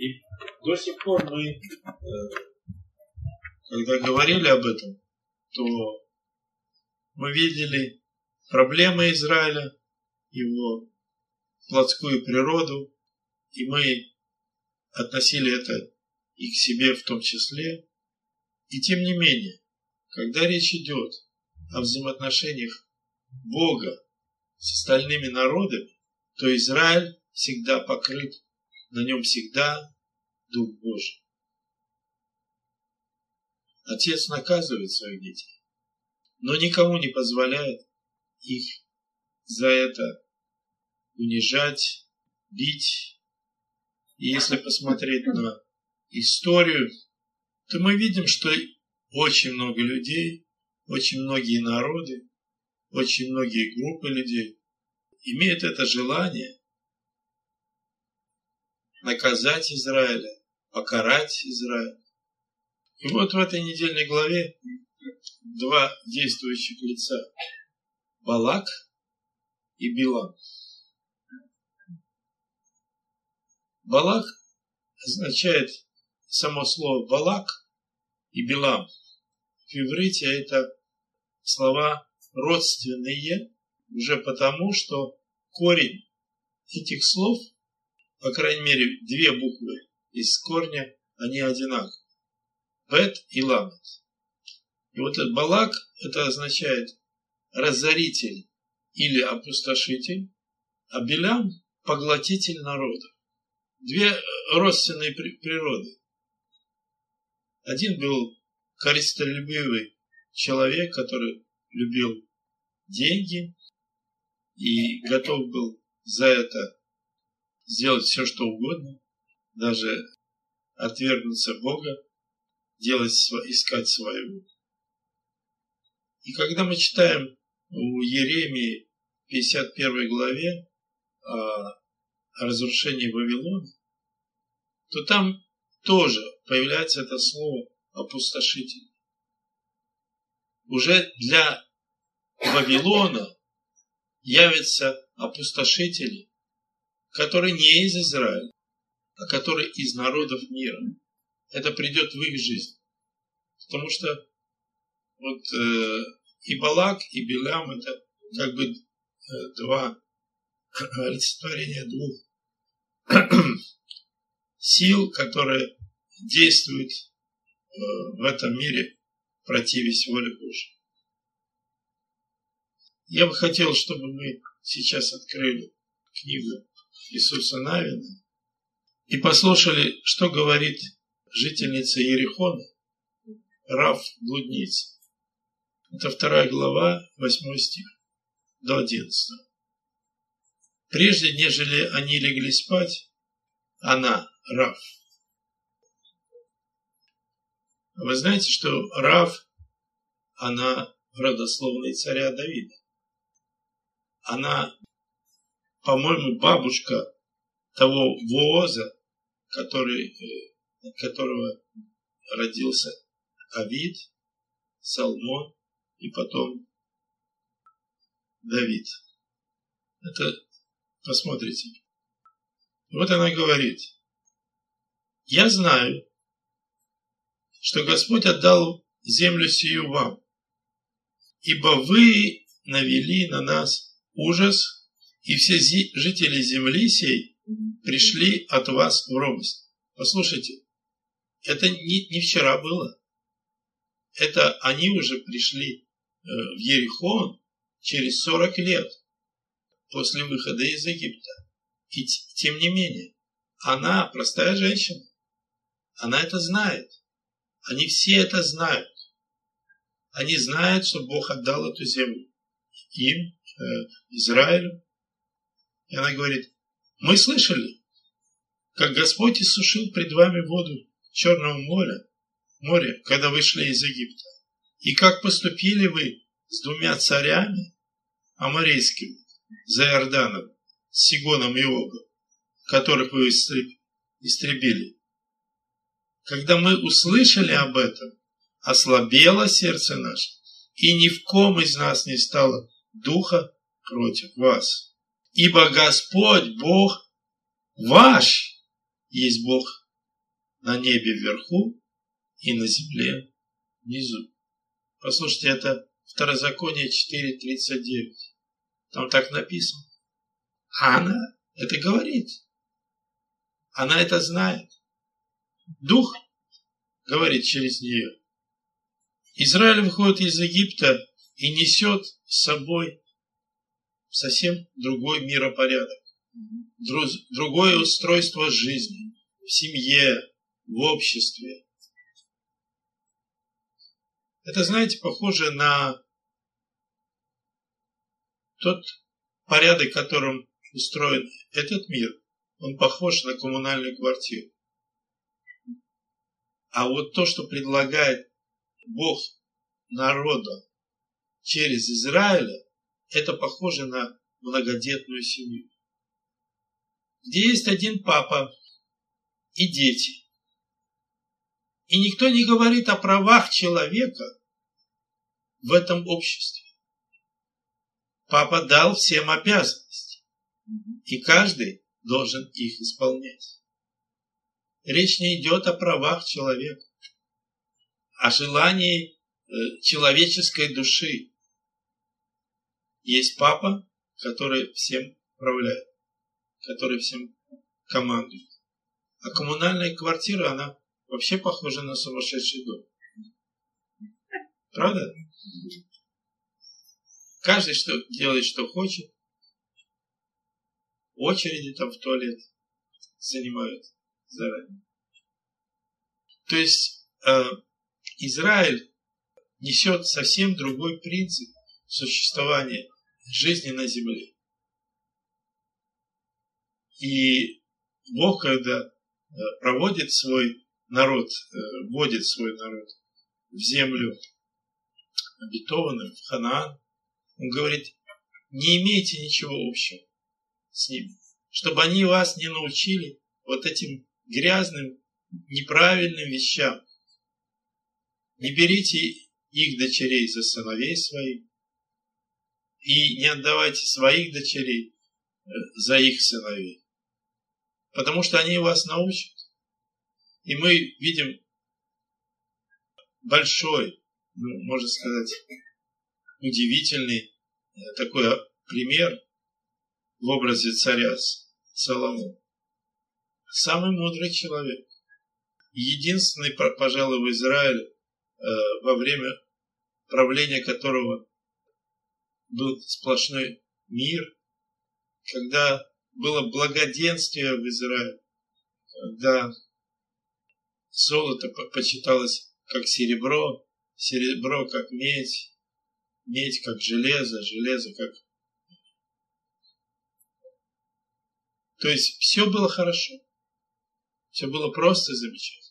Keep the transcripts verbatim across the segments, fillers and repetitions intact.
И до сих пор мы, когда говорили об этом, то мы видели проблемы Израиля, его плотскую природу, и мы относили это и к себе в том числе. И тем не менее, когда речь идет о взаимоотношениях Бога с остальными народами, то Израиль всегда покрыт, на нем всегда Дух Божий. Отец наказывает своих детей, но никому не позволяет их за это унижать, бить. И если посмотреть на историю, то мы видим, что очень много людей, очень многие народы, очень многие группы людей имеют это желание наказать Израиля, покарать Израиль. И вот в этой недельной главе два действующих лица – Балак и Билам. Балак означает само слово «Балак» и «Билам». В иврите это слова родственные, уже потому, что корень этих слов, по крайней мере, две буквы из корня, они одинаковы. Бет и ламет. И вот этот Балак, это означает разоритель или опустошитель, а Билам – поглотитель народа. Две родственные природы. Один был користолюбивый человек, который любил деньги и готов был за это сделать все, что угодно, даже отвергнуться Бога, делать, искать своего. И когда мы читаем у Иеремии в пятьдесят первой главе о разрушении Вавилона, то там тоже появляется это слово «опустошитель». Уже для Вавилона явятся опустошители, которые не из Израиля, а которые из народов мира. Это придет в их жизнь. Потому что вот э, и Балак, и Билам – это как бы э, два олицетворения двух сил, которые действуют э, в этом мире, противясь воле Божьей. Я бы хотел, чтобы мы сейчас открыли книгу Иисуса Навина и послушали, что говорит жительница Иерихона, Рав блудница. Это вторая глава, восьмой стих до одиннадцатого. Прежде, нежели они легли спать, она, Рав. Вы знаете, что Рав, она родословная царя Давида. Она, по-моему, бабушка того Вооза, который, от которого родился Авид, Соломон и потом Давид. Это посмотрите. Вот она говорит: «Я знаю, что Господь отдал землю сию вам, ибо вы навели на нас ужас, и все жители земли сей пришли от вас в робость». Послушайте, это не, не вчера было. Это они уже пришли в Иерихон через сорок лет после выхода из Египта. И тем не менее, она простая женщина. Она это знает. Они все это знают. Они знают, что Бог отдал эту землю им, Израилю. И она говорит: мы слышали, как Господь иссушил пред вами воду Черного моря, моря, когда вышли из Египта, и как поступили вы с двумя царями аморейскими, за Иорданом, Сигоном и Огом, которых вы истребили. Когда мы услышали об этом, ослабело сердце наше, и ни в ком из нас не стало духа против вас. Ибо Господь Бог ваш есть Бог на небе вверху и на земле внизу. Послушайте, это Второзаконие четыре тридцать девять. Там так написано. А она это говорит. Она это знает. Дух говорит через нее. Израиль выходит из Египта и несет с собой совсем другой миропорядок, другое устройство жизни в семье, в обществе. Это, знаете, похоже на тот порядок, которым устроен этот мир. Он похож на коммунальную квартиру. А вот то, что предлагает Бог народа через Израиля, это похоже на многодетную семью, где есть один папа и дети. И никто не говорит о правах человека в этом обществе. Папа дал всем обязанности, и каждый должен их исполнять. Речь не идет о правах человека, о желании человеческой души. Есть папа, который всем управляет, который всем командует. А коммунальная квартира, она вообще похожа на сумасшедший дом. Правда? Каждый что, делает, что хочет. Очереди там в туалет занимают заранее. То есть э, Израиль несет совсем другой принцип существования жизни на земле. И Бог, когда проводит свой народ, вводит свой народ в землю обетованную, в Ханаан, он говорит, не имейте ничего общего с ними, чтобы они вас не научили вот этим грязным, неправильным вещам. Не берите их дочерей за сыновей своих и не отдавайте своих дочерей за их сыновей, потому что они вас научат. И мы видим большой, ну, можно сказать, удивительный такой пример в образе царя Соломона. Самый мудрый человек. Единственный, пожалуй, в Израиле, во время правления которого был сплошной мир, когда было благоденствие в Израиле, когда золото почиталось как серебро, серебро как медь, медь как железо, железо как... То есть все было хорошо. Все было просто замечательно.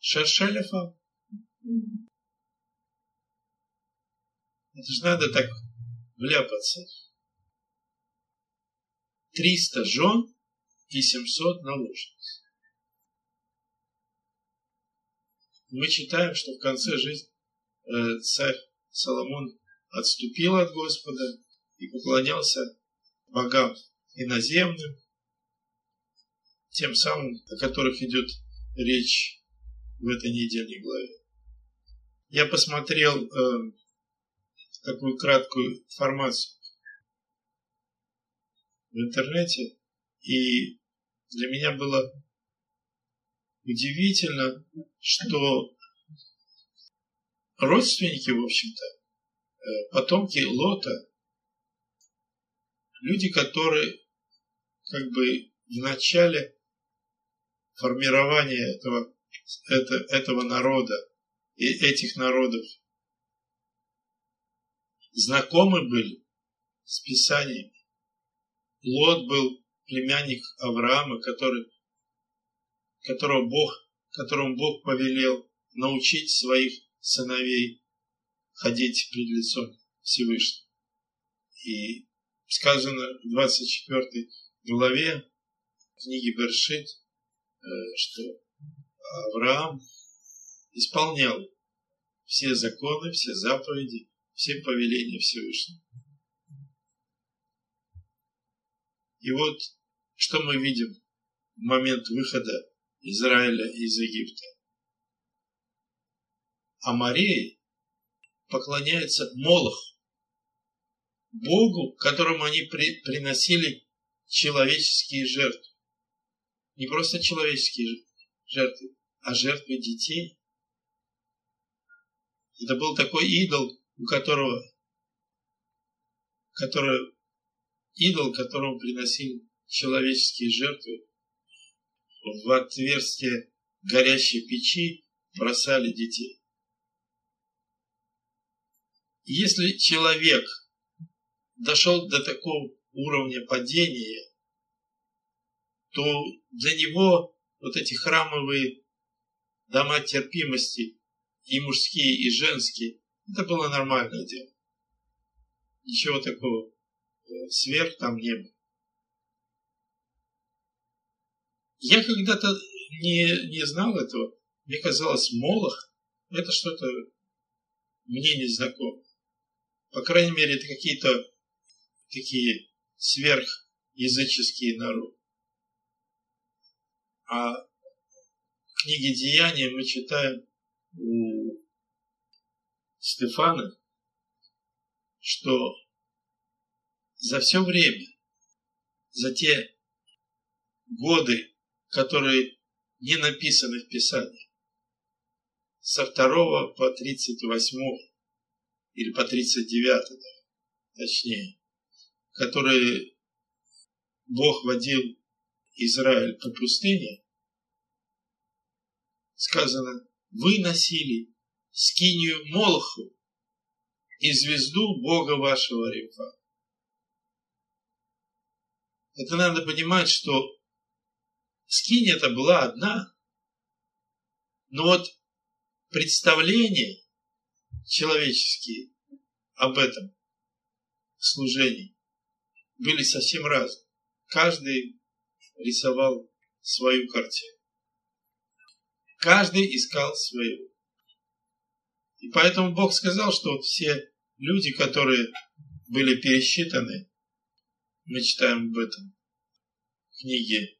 Шершелефа. Это же надо так вляпаться. триста жен и семьсот наложниц. Мы читаем, что в конце жизни царь Соломон отступил от Господа и поклонялся богам иноземным, тем самым, о которых идет речь в этой недельной главе. Я посмотрел э, такую краткую информацию в интернете, и для меня было удивительно, что родственники, в общем-то, потомки Лота, люди, которые как бы в начале формирования этого, это, этого народа и этих народов знакомы были с Писаниями. Лот был племянник Авраама, который, которого Бог, которому Бог повелел научить своих сыновей ходить пред лицом Всевышнего. И сказано в двадцать четвёртой главе книги Берешит, что Авраам исполнял все законы, все заповеди, все повеления Всевышнего. И вот что мы видим момент выхода Израиля из Египта. Амореи поклоняются Молоху, богу, которому они при, приносили человеческие жертвы. Не просто человеческие жертвы, а жертвы детей. Это был такой идол, у которого который, идол, которому приносили человеческие жертвы. В отверстие горящей печи бросали детей. Если человек дошел до такого уровня падения, то для него вот эти храмовые дома терпимости, и мужские, и женские, это было нормальное дело. Ничего такого сверх там не было. Я когда-то не, не знал этого. Мне казалось, Молох – это что-то мне незнакомое. По крайней мере, это какие-то такие сверхязыческие народы. А в книге «Деяния» мы читаем у Стефана, что за все время, за те годы, которые не написаны в Писании, со второго по тридцать восьмого, или по тридцать девятого, да, точнее, которые Бог водил Израиль по пустыне, сказано, вы носили скинию Молоху и звезду Бога вашего Рифа. Это надо понимать, что скиния-то была одна, но вот представление человеческие об этом служении были совсем разные. Каждый рисовал свою картину. Каждый искал своего. И поэтому Бог сказал, что все люди, которые были пересчитаны, мы читаем об этом в книге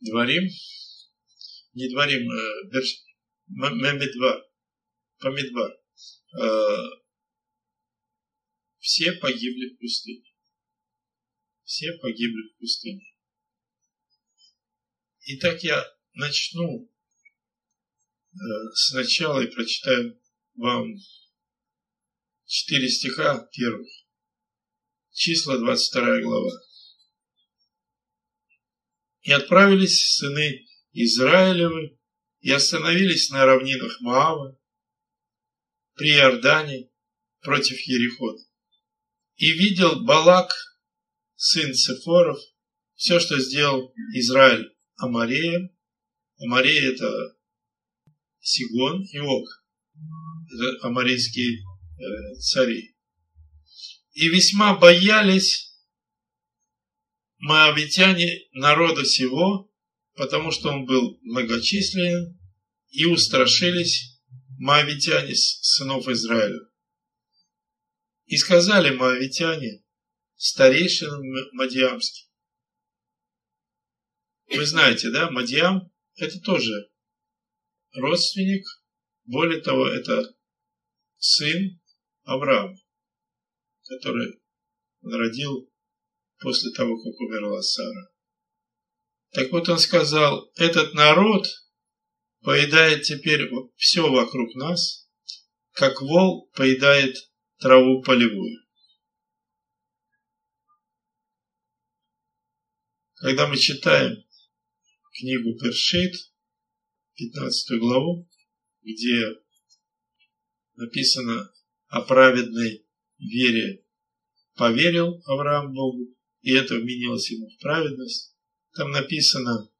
Дварим, не Дварим, а Берш... Мемедвар, Памедвар, все погибли в пустыне. Все погибли в пустыне. Итак, я начну сначала и прочитаю вам четыре стиха первых. Числа, двадцать вторая глава. «И отправились сыны Израилевы и остановились на равнинах Моава, при Иордане против Иерихона. И видел Балак, сын Цифоров, все, что сделал Израиль Амареем». Амарея – это Сигон и Ог, это амарейские э, цари. «И весьма боялись моавитяне народа сего, потому что он был многочислен, и устрашились моавитяне сынов Израиля. И сказали моавитяне старейшинам мадиамским». Вы знаете, да, Мадиам – это тоже родственник, более того, это сын Авраама, который он родил после того, как умерла Сара. Так вот он сказал, этот народ поедает теперь все вокруг нас, как вол поедает траву полевую. Когда мы читаем книгу Берешит, пятнадцатую главу, где написано о праведной вере, поверил Авраам Богу, и это вменилось ему в праведность, там написано,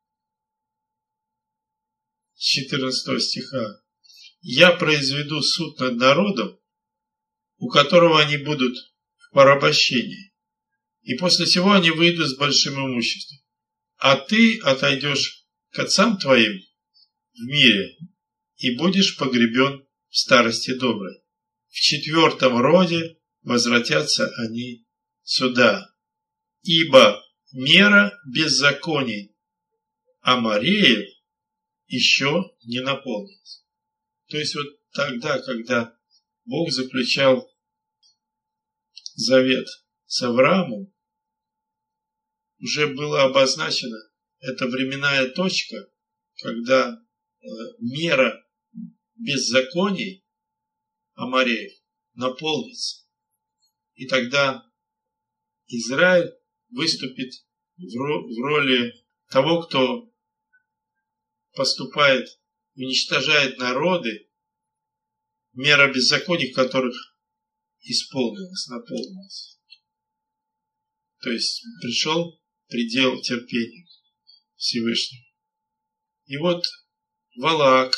с четырнадцатого стиха. «Я произведу суд над народом, у которого они будут в порабощении, и после сего они выйдут с большим имуществом. А ты отойдешь к отцам твоим в мире и будешь погребен в старости доброй. В четвертом роде возвратятся они сюда, ибо мера беззаконий амареев еще не наполнился. То есть вот тогда, когда Бог заключал завет с Авраамом, уже было обозначено, это временная точка, когда мера беззаконий амареев наполнится. И тогда Израиль выступит в роли того, кто поступает, уничтожает народы, мера беззаконий которых исполнилась, наполнилась. То есть пришел предел терпения Всевышнего. И вот Балак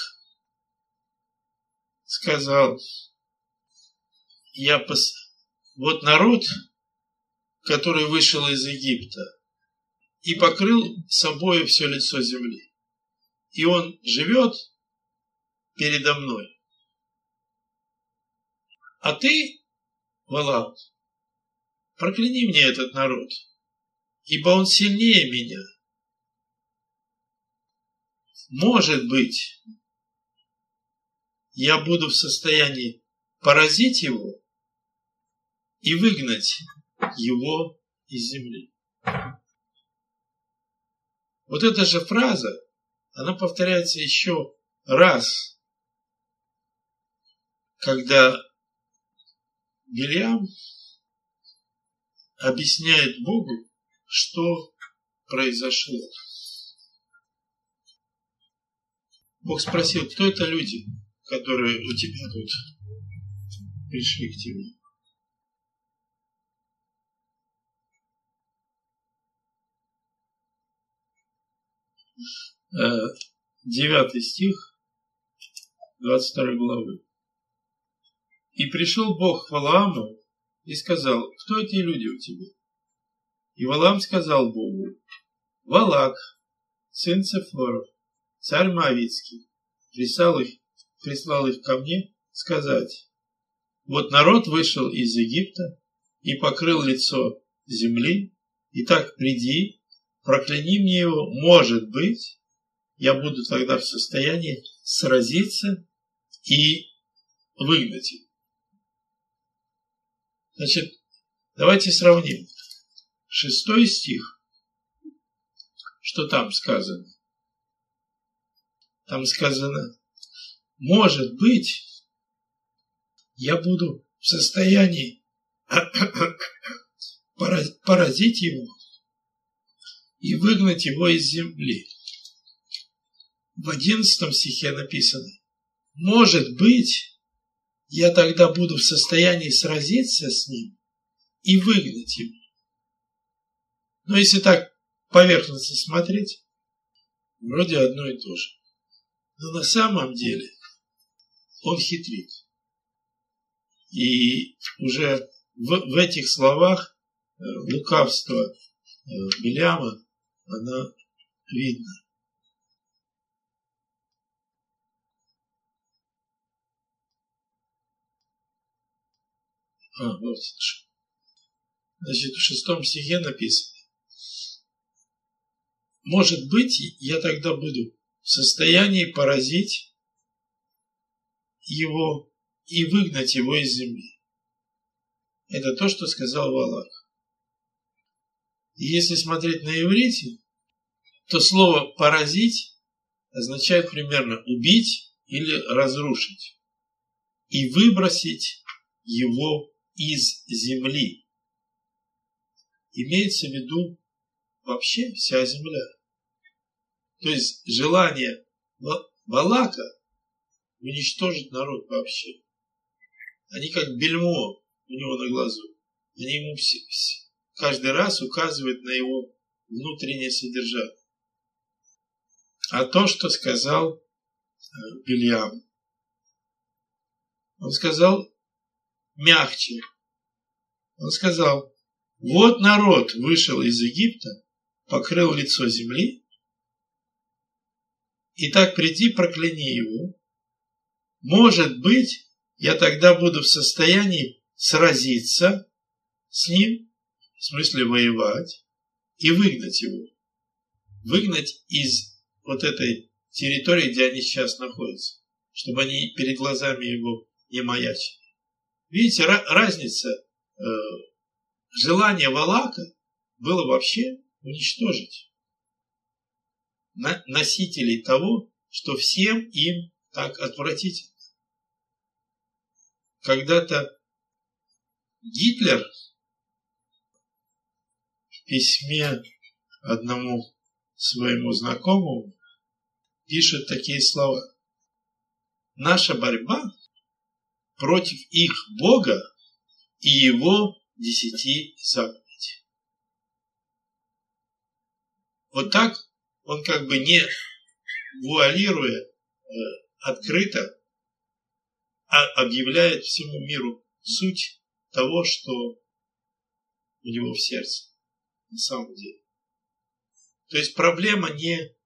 сказал, я пос... вот народ, который вышел из Египта и покрыл собою все лицо земли, и он живет передо мной. А ты, Балак, прокляни мне этот народ, ибо он сильнее меня. Может быть, я буду в состоянии поразить его и выгнать его из земли. Вот эта же фраза, она повторяется еще раз, когда Билам объясняет Богу, что произошло. Бог спросил, кто это люди, которые у тебя тут пришли к тебе? Девятый стих, двадцать второй главы. И пришел Бог к Валааму и сказал, кто эти люди у тебя? И Валаам сказал Богу, Валак, сын Цефоров, царь Моавитский, прислал их, прислал их ко мне сказать, вот народ вышел из Египта и покрыл лицо земли, и так приди, прокляни мне его, может быть, я буду тогда в состоянии сразиться и выгнать его. Значит, давайте сравним. Шестой стих, что там сказано? Там сказано, может быть, я буду в состоянии поразить его и выгнать его из земли. В одиннадцатом стихе написано, может быть, я тогда буду в состоянии сразиться с ним и выгнать его. Но если так поверхностно смотреть, вроде одно и то же. Но на самом деле он хитрит. И уже в, в этих словах лукавство Билама, оно видно. А, вот. Значит, в шестом стихе написано. Может быть, я тогда буду в состоянии поразить его и выгнать его из земли. Это то, что сказал Балак. И если смотреть на иврите, то слово «поразить» означает примерно «убить» или «разрушить» и «выбросить его из земли». Имеется в виду вообще вся земля. То есть желание Балака уничтожить народ вообще. Они как бельмо у него на глазу. Они ему каждый раз указывают на его внутреннее содержание. А то, что сказал Билам. Он сказал мягче. Он сказал, вот народ вышел из Египта, покрыл лицо земли, и так приди, прокляни его. Может быть, я тогда буду в состоянии сразиться с ним, в смысле воевать, и выгнать его. Выгнать из вот этой территории, где они сейчас находятся, чтобы они перед глазами его не маячили. Видите, разница, э, желание Валака было вообще уничтожить на, носителей того, что всем им так отвратительно. Когда-то Гитлер в письме одному своему знакомому пишет такие слова. Наша борьба против их Бога и его десяти заповедей. Вот так он как бы не вуалируя, открыто объявляет всему миру суть того, что у него в сердце на самом деле. То есть проблема не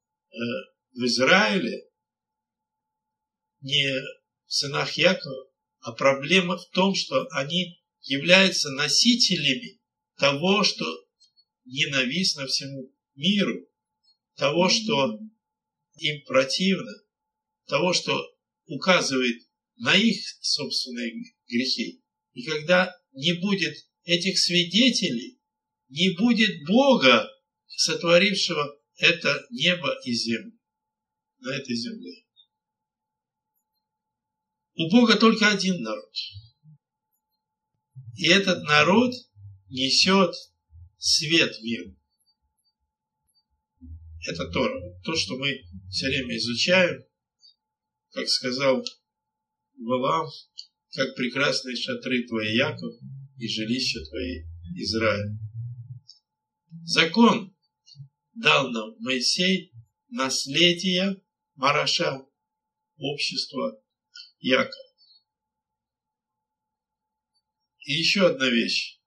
в Израиле, не в сынах Якова, а проблема в том, что они являются носителями того, что ненавистно всему миру, того, что им противно, того, что указывает на их собственные грехи. И когда не будет этих свидетелей, не будет Бога, сотворившего это небо и землю, на этой земле. У Бога только один народ. И этот народ несет свет миру. Это Тора. То, что мы все время изучаем, как сказал Билам, как прекрасные шатры твои, Яков, и жилища твои, Израиль. Закон дал нам Моисей наследие Мараша, общества Якова. И еще одна вещь.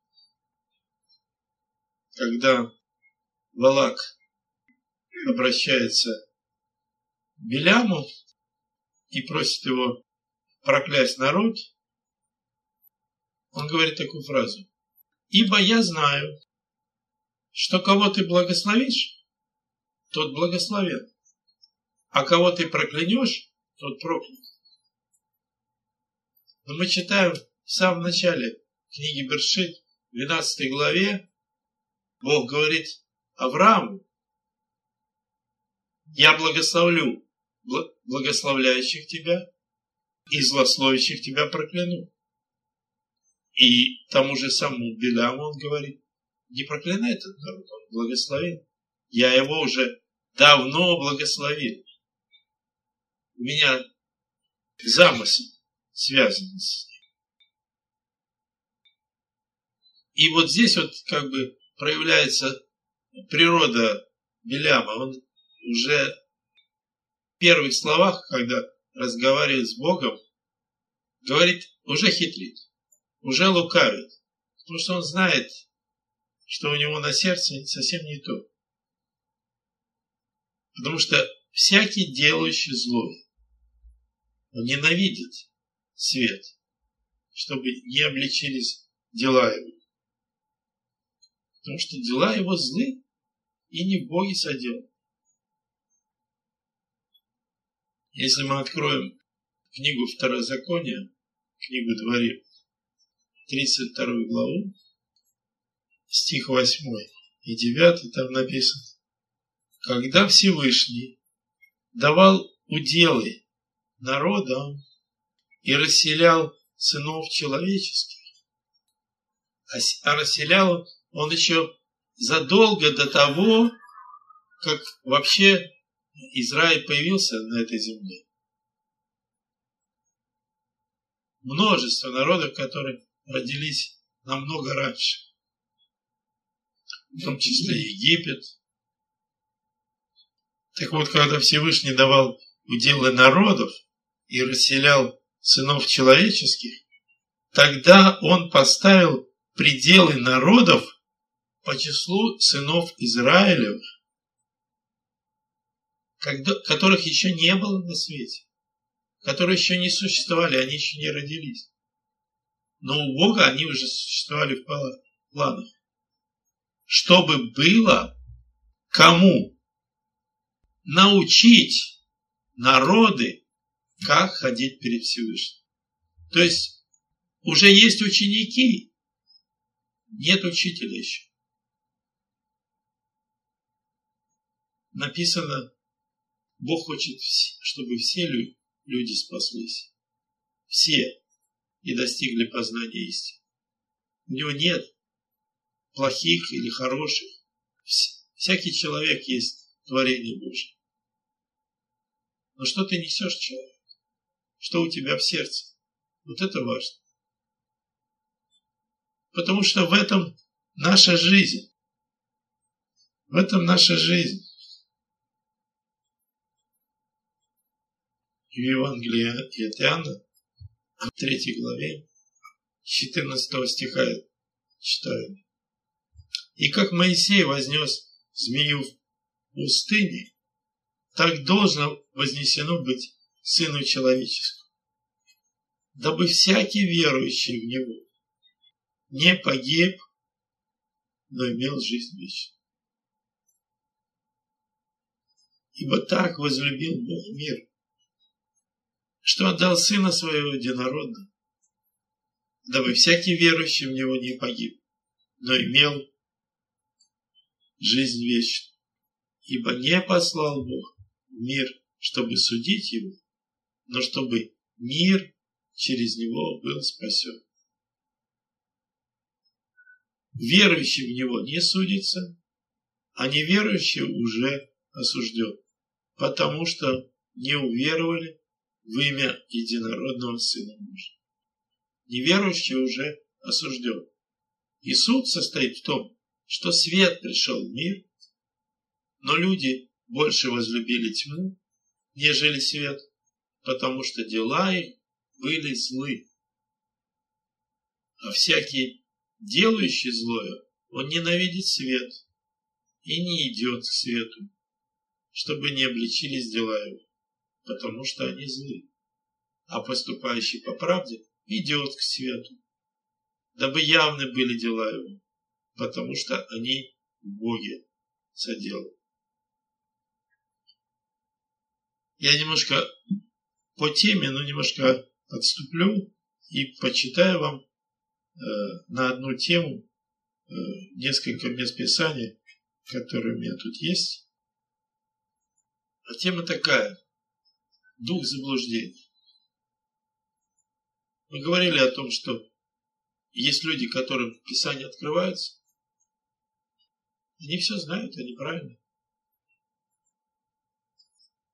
Когда Балак обращается к Биляму и просит его проклясть народ, он говорит такую фразу. «Ибо я знаю, что кого ты благословишь, тот благословен, а кого ты проклянешь, тот проклят». Но мы читаем в самом начале книги Берешит, в двенадцатой главе, Бог говорит Аврааму: «Я благословлю благословляющих тебя и злословящих тебя прокляну». И тому же самому Биляму он говорит: «Не проклинай этот народ, он благословен. Я его уже давно благословил. У меня замысел связан с ним». И вот здесь вот как бы проявляется природа Биляма. Он уже в первых словах, когда разговаривает с Богом, говорит, уже хитрит, уже лукавит. Потому что он знает, что у него на сердце совсем не то. Потому что всякий, делающий зло, он ненавидит свет, чтобы не обличились дела его. Потому что дела его злы и не в Боге соделаны. Если мы откроем книгу Второзакония, книгу Дварим, тридцать вторую главу, стих восьмой и девятый, там написано: «Когда Всевышний давал уделы народам и расселял сынов человеческих», а расселял он еще задолго до того, как вообще Израиль появился на этой земле. Множество народов, которые родились намного раньше, в том числе Египет. Так вот, когда Всевышний давал уделы народов и расселял сынов человеческих, тогда он поставил пределы народов по числу сынов Израилевых, которых еще не было на свете, которые еще не существовали, они еще не родились. Но у Бога они уже существовали в планах. Чтобы было кому научить народы, как ходить перед Всевышним. То есть уже есть ученики, нет учителя еще. Написано, Бог хочет, чтобы все люди спаслись. Все и достигли познания истины. У него нет плохих или хороших. Всякий человек есть творение Божие. Но что ты несешь, человек? Что у тебя в сердце? Вот это важно. Потому что в этом наша жизнь. В этом наша жизнь. В Евангелии от Иоанна, в третьей главе, четырнадцатого стиха читаю. И как Моисей вознес змею в пустыне, так должно вознесено быть Сыну Человеческому, дабы всякий верующий в Него не погиб, но имел жизнь вечную. Ибо так возлюбил Бог мир, что отдал Сына Своего Единородного, дабы всякий верующий в Него не погиб, но имел жизнь вечную. Ибо не послал Бог в мир, чтобы судить его, но чтобы мир через него был спасен. Верующий в него не судится, а неверующий уже осужден, потому что не уверовали в имя единородного Сына Божьего. Неверующий уже осужден. И суд состоит в том, что свет пришел в мир, но люди больше возлюбили тьму, нежели свет, потому что дела их были злы. А всякий, делающий злое, он ненавидит свет и не идет к свету, чтобы не обличились дела его, потому что они злы. А поступающий по правде идет к свету, дабы явны были дела его, потому что они в Боге соделаны. Я немножко по теме, но немножко отступлю и почитаю вам э, на одну тему э, несколько мест Писания, которые у меня тут есть. А тема такая. Дух заблуждений. Мы говорили о том, что есть люди, которым Писание открывается. Они все знают, они правильно.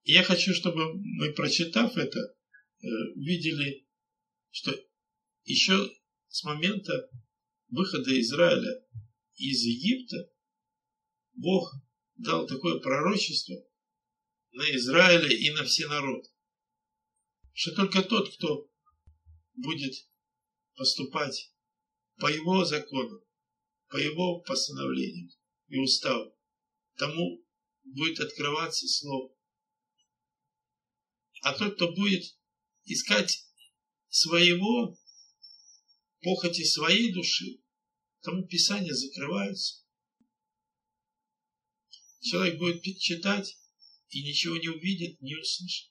И я хочу, чтобы мы, прочитав это, увидели, что еще с момента выхода Израиля из Египта Бог дал такое пророчество на Израиле и на все народы, что только тот, кто будет поступать по его закону, по его постановлению и уставу, тому будет открываться слово. А тот, кто будет искать своего, похоти своей души, тому Писание закрывается. Человек будет читать и ничего не увидит, не услышит.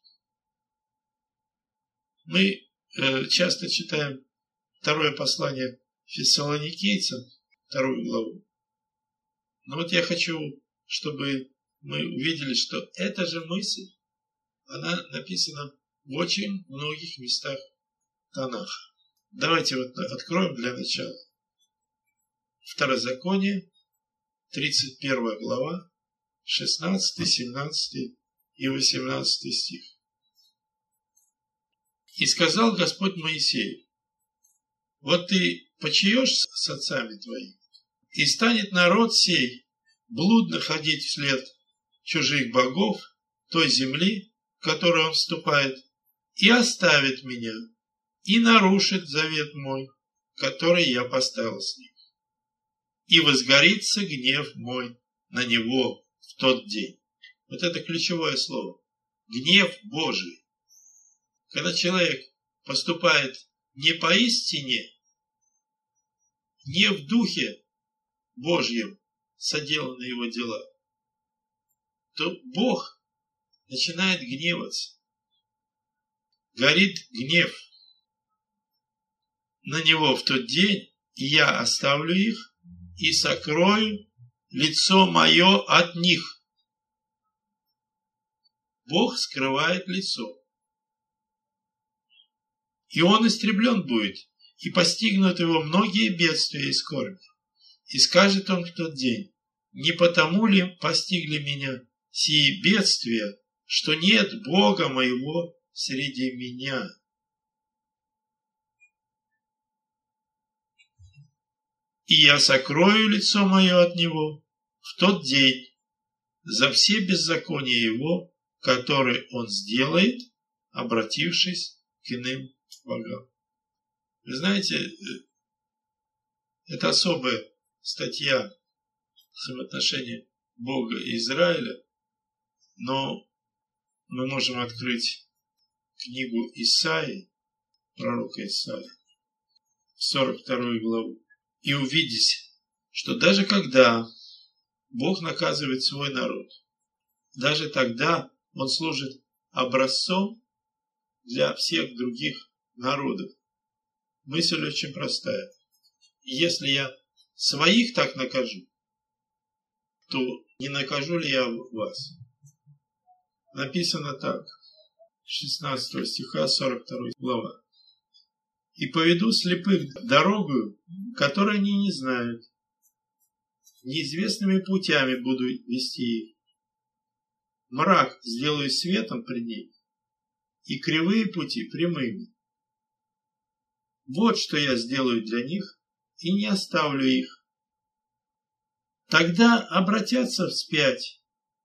Мы э, часто читаем второе послание Фессалоникийцам, вторую главу. Но вот я хочу, чтобы мы увидели, что эта же мысль, она написана в очень многих местах Танаха. Давайте вот откроем для начала. Второзаконие, тридцать первая глава, шестнадцатый, семнадцатый и восемнадцатый стих. «И сказал Господь Моисею: вот ты почиешь с отцами твоими, и станет народ сей блудно ходить вслед чужих богов той земли, в которую он вступает, и оставит меня, и нарушит завет мой, который я поставил с ним. И возгорится гнев мой на него в тот день». Вот это ключевое слово. Гнев Божий. Когда человек поступает не поистине, не в духе Божьем соделаны его дела, то Бог начинает гневаться. Горит гнев на него в тот день, и я оставлю их и сокрою лицо мое от них. Бог скрывает лицо. И он истреблен будет, и постигнут его многие бедствия и скорби. И скажет он в тот день: не потому ли постигли меня сии бедствия, что нет Бога моего среди меня? И я сокрою лицо мое от него в тот день за все беззакония его, которые он сделает, обратившись к иным богам. Вы знаете, это особая статья взаимоотношения Бога и Израиля, но мы можем открыть книгу Исаии, пророка Исаии, сорок вторую главу, и увидеть, что даже когда Бог наказывает свой народ, даже тогда он служит образцом для всех других народов. Мысль очень простая. Если я своих так накажу, то не накажу ли я вас? Написано так, шестнадцатого стиха сорок второй глава. И поведу слепых дорогою, которой они не знают. Неизвестными путями буду вести их. Мрак сделаю светом при ней, и кривые пути прямыми. Вот что я сделаю для них, и не оставлю их. Тогда обратятся вспять,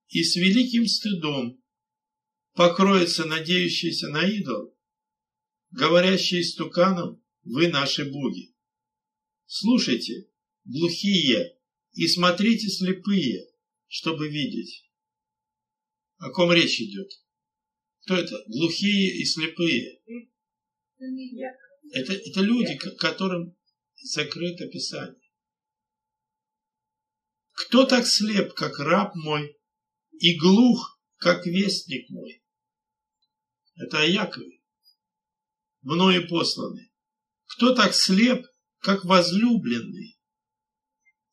и с великим стыдом покроются надеющиеся на идол, говорящие истуканом: вы наши боги. Слушайте, глухие, и смотрите, слепые, чтобы видеть. О ком речь идет? Кто это? Глухие и слепые. Это, это люди, которым закрыто Писание. Кто так слеп, как раб мой, и глух, как вестник мой? Это о Якове, мною посланный. Кто так слеп, как возлюбленный?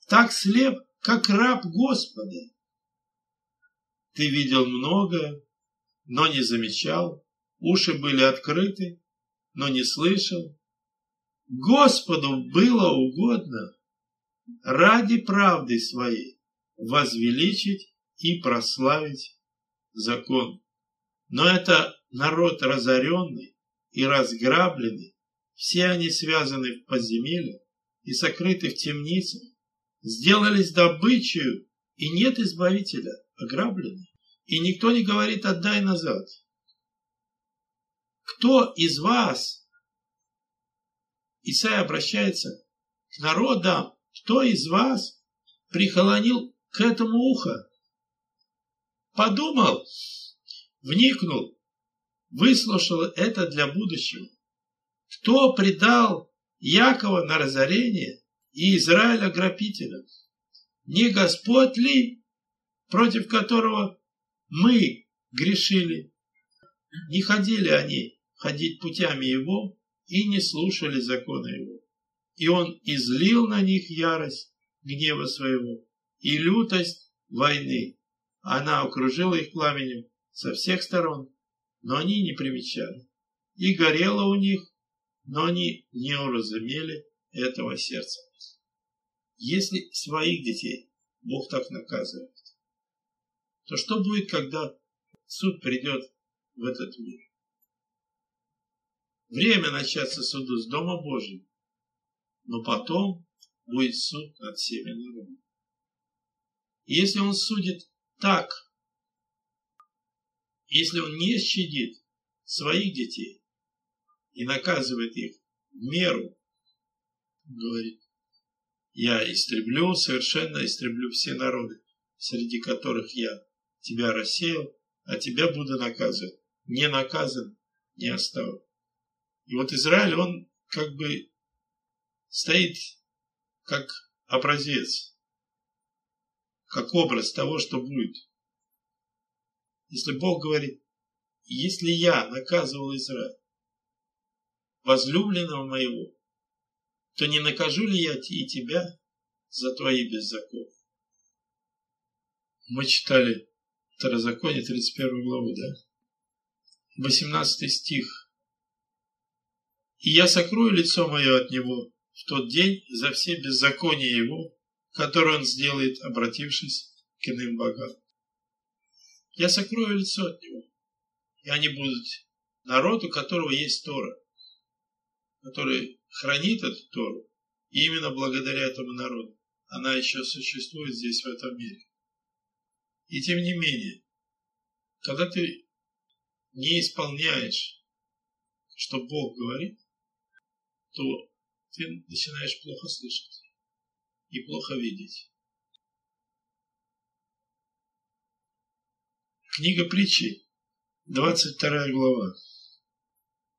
Так слеп, как раб Господа. Ты видел многое, но не замечал, уши были открыты, но не слышал. Господу было угодно ради правды своей возвеличить и прославить закон. Но это народ разоренный и разграбленный, все они связаны в подземелье и сокрыты в темницах, сделались добычею, и нет избавителя, ограблены, и никто не говорит: отдай назад. Кто из вас? Исаия обращается к народам. Кто из вас прихолонил к этому ухо? Подумал, вникнул, выслушал это для будущего. Кто предал Якова на разорение и Израиля грабителям? Не Господь ли, против которого мы грешили? Не ходили они ходить путями его и не слушали закона его. И он излил на них ярость гнева своего и лютость войны. Она окружила их пламенем со всех сторон, но они не примечали. И горело у них, но они не уразумели этого сердца. Если своих детей Бог так наказывает, то что будет, когда суд придет в этот мир? Время начаться суду с Дома Божьего, но потом будет суд над всеми народами. И если он судит так, если он не щадит своих детей и наказывает их в меру, говорит: я истреблю, совершенно истреблю все народы, среди которых я тебя рассеял, а тебя буду наказывать. Не наказан, не оставлю. И вот Израиль, он как бы стоит как образец, как образ того, что будет. Если Бог говорит, если я наказывал Израиль, возлюбленного моего, то не накажу ли я и тебя за твои беззакония? Мы читали Второзаконие, тридцать первую главу, да? восемнадцатый стих. «И я сокрою лицо мое от него в тот день за все беззакония его, которые он сделает, обратившись к иным богам. Я сокрою лицо от него, и они будут народу, у которого есть Тора, который хранит эту Тору, и именно благодаря этому народу она еще существует здесь, в этом мире. И тем не менее, когда ты не исполняешь, что Бог говорит, то ты начинаешь плохо слышать и плохо видеть. Книга Притчи, двадцать вторая глава,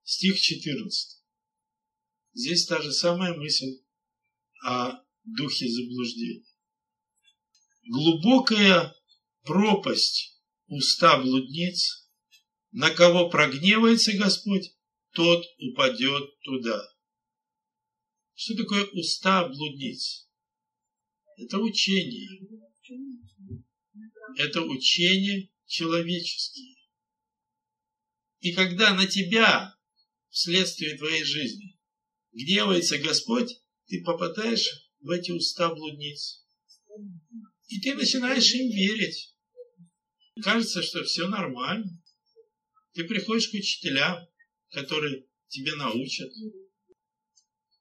стих четырнадцатый. Здесь та же самая мысль о духе заблуждения. Глубокая пропасть уста блудниц, на кого прогневается Господь, тот упадет туда. Что такое уста блудниц? Это учение. Это учение человеческие. И когда на тебя, вследствие твоей жизни, гневается Господь, ты попадаешь в эти уста блудниц. И ты начинаешь им верить. Кажется, что все нормально. Ты приходишь к учителям, которые тебя научат.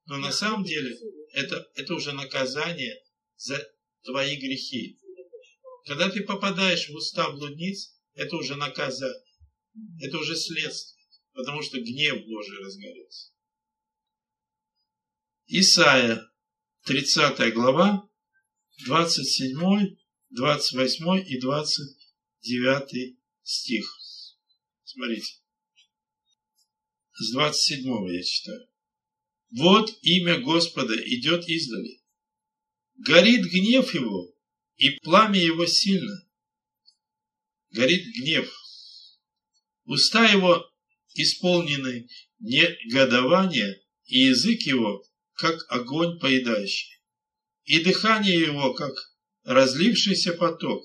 Но на самом деле это, это уже наказание за твои грехи. Когда ты попадаешь в уста блудниц, это уже наказание. Это уже следствие. Потому что гнев Божий разгорелся. Исаия, тридцатая глава, двадцать седьмой, двадцать восьмой и двадцать девятый стих. Смотрите. С двадцать седьмого я читаю. «Вот имя Господа идет издали. Горит гнев его, и пламя его сильно». Горит гнев. Уста его исполнены негодования, и язык его, как огонь поедающий. И дыхание его, как разлившийся поток,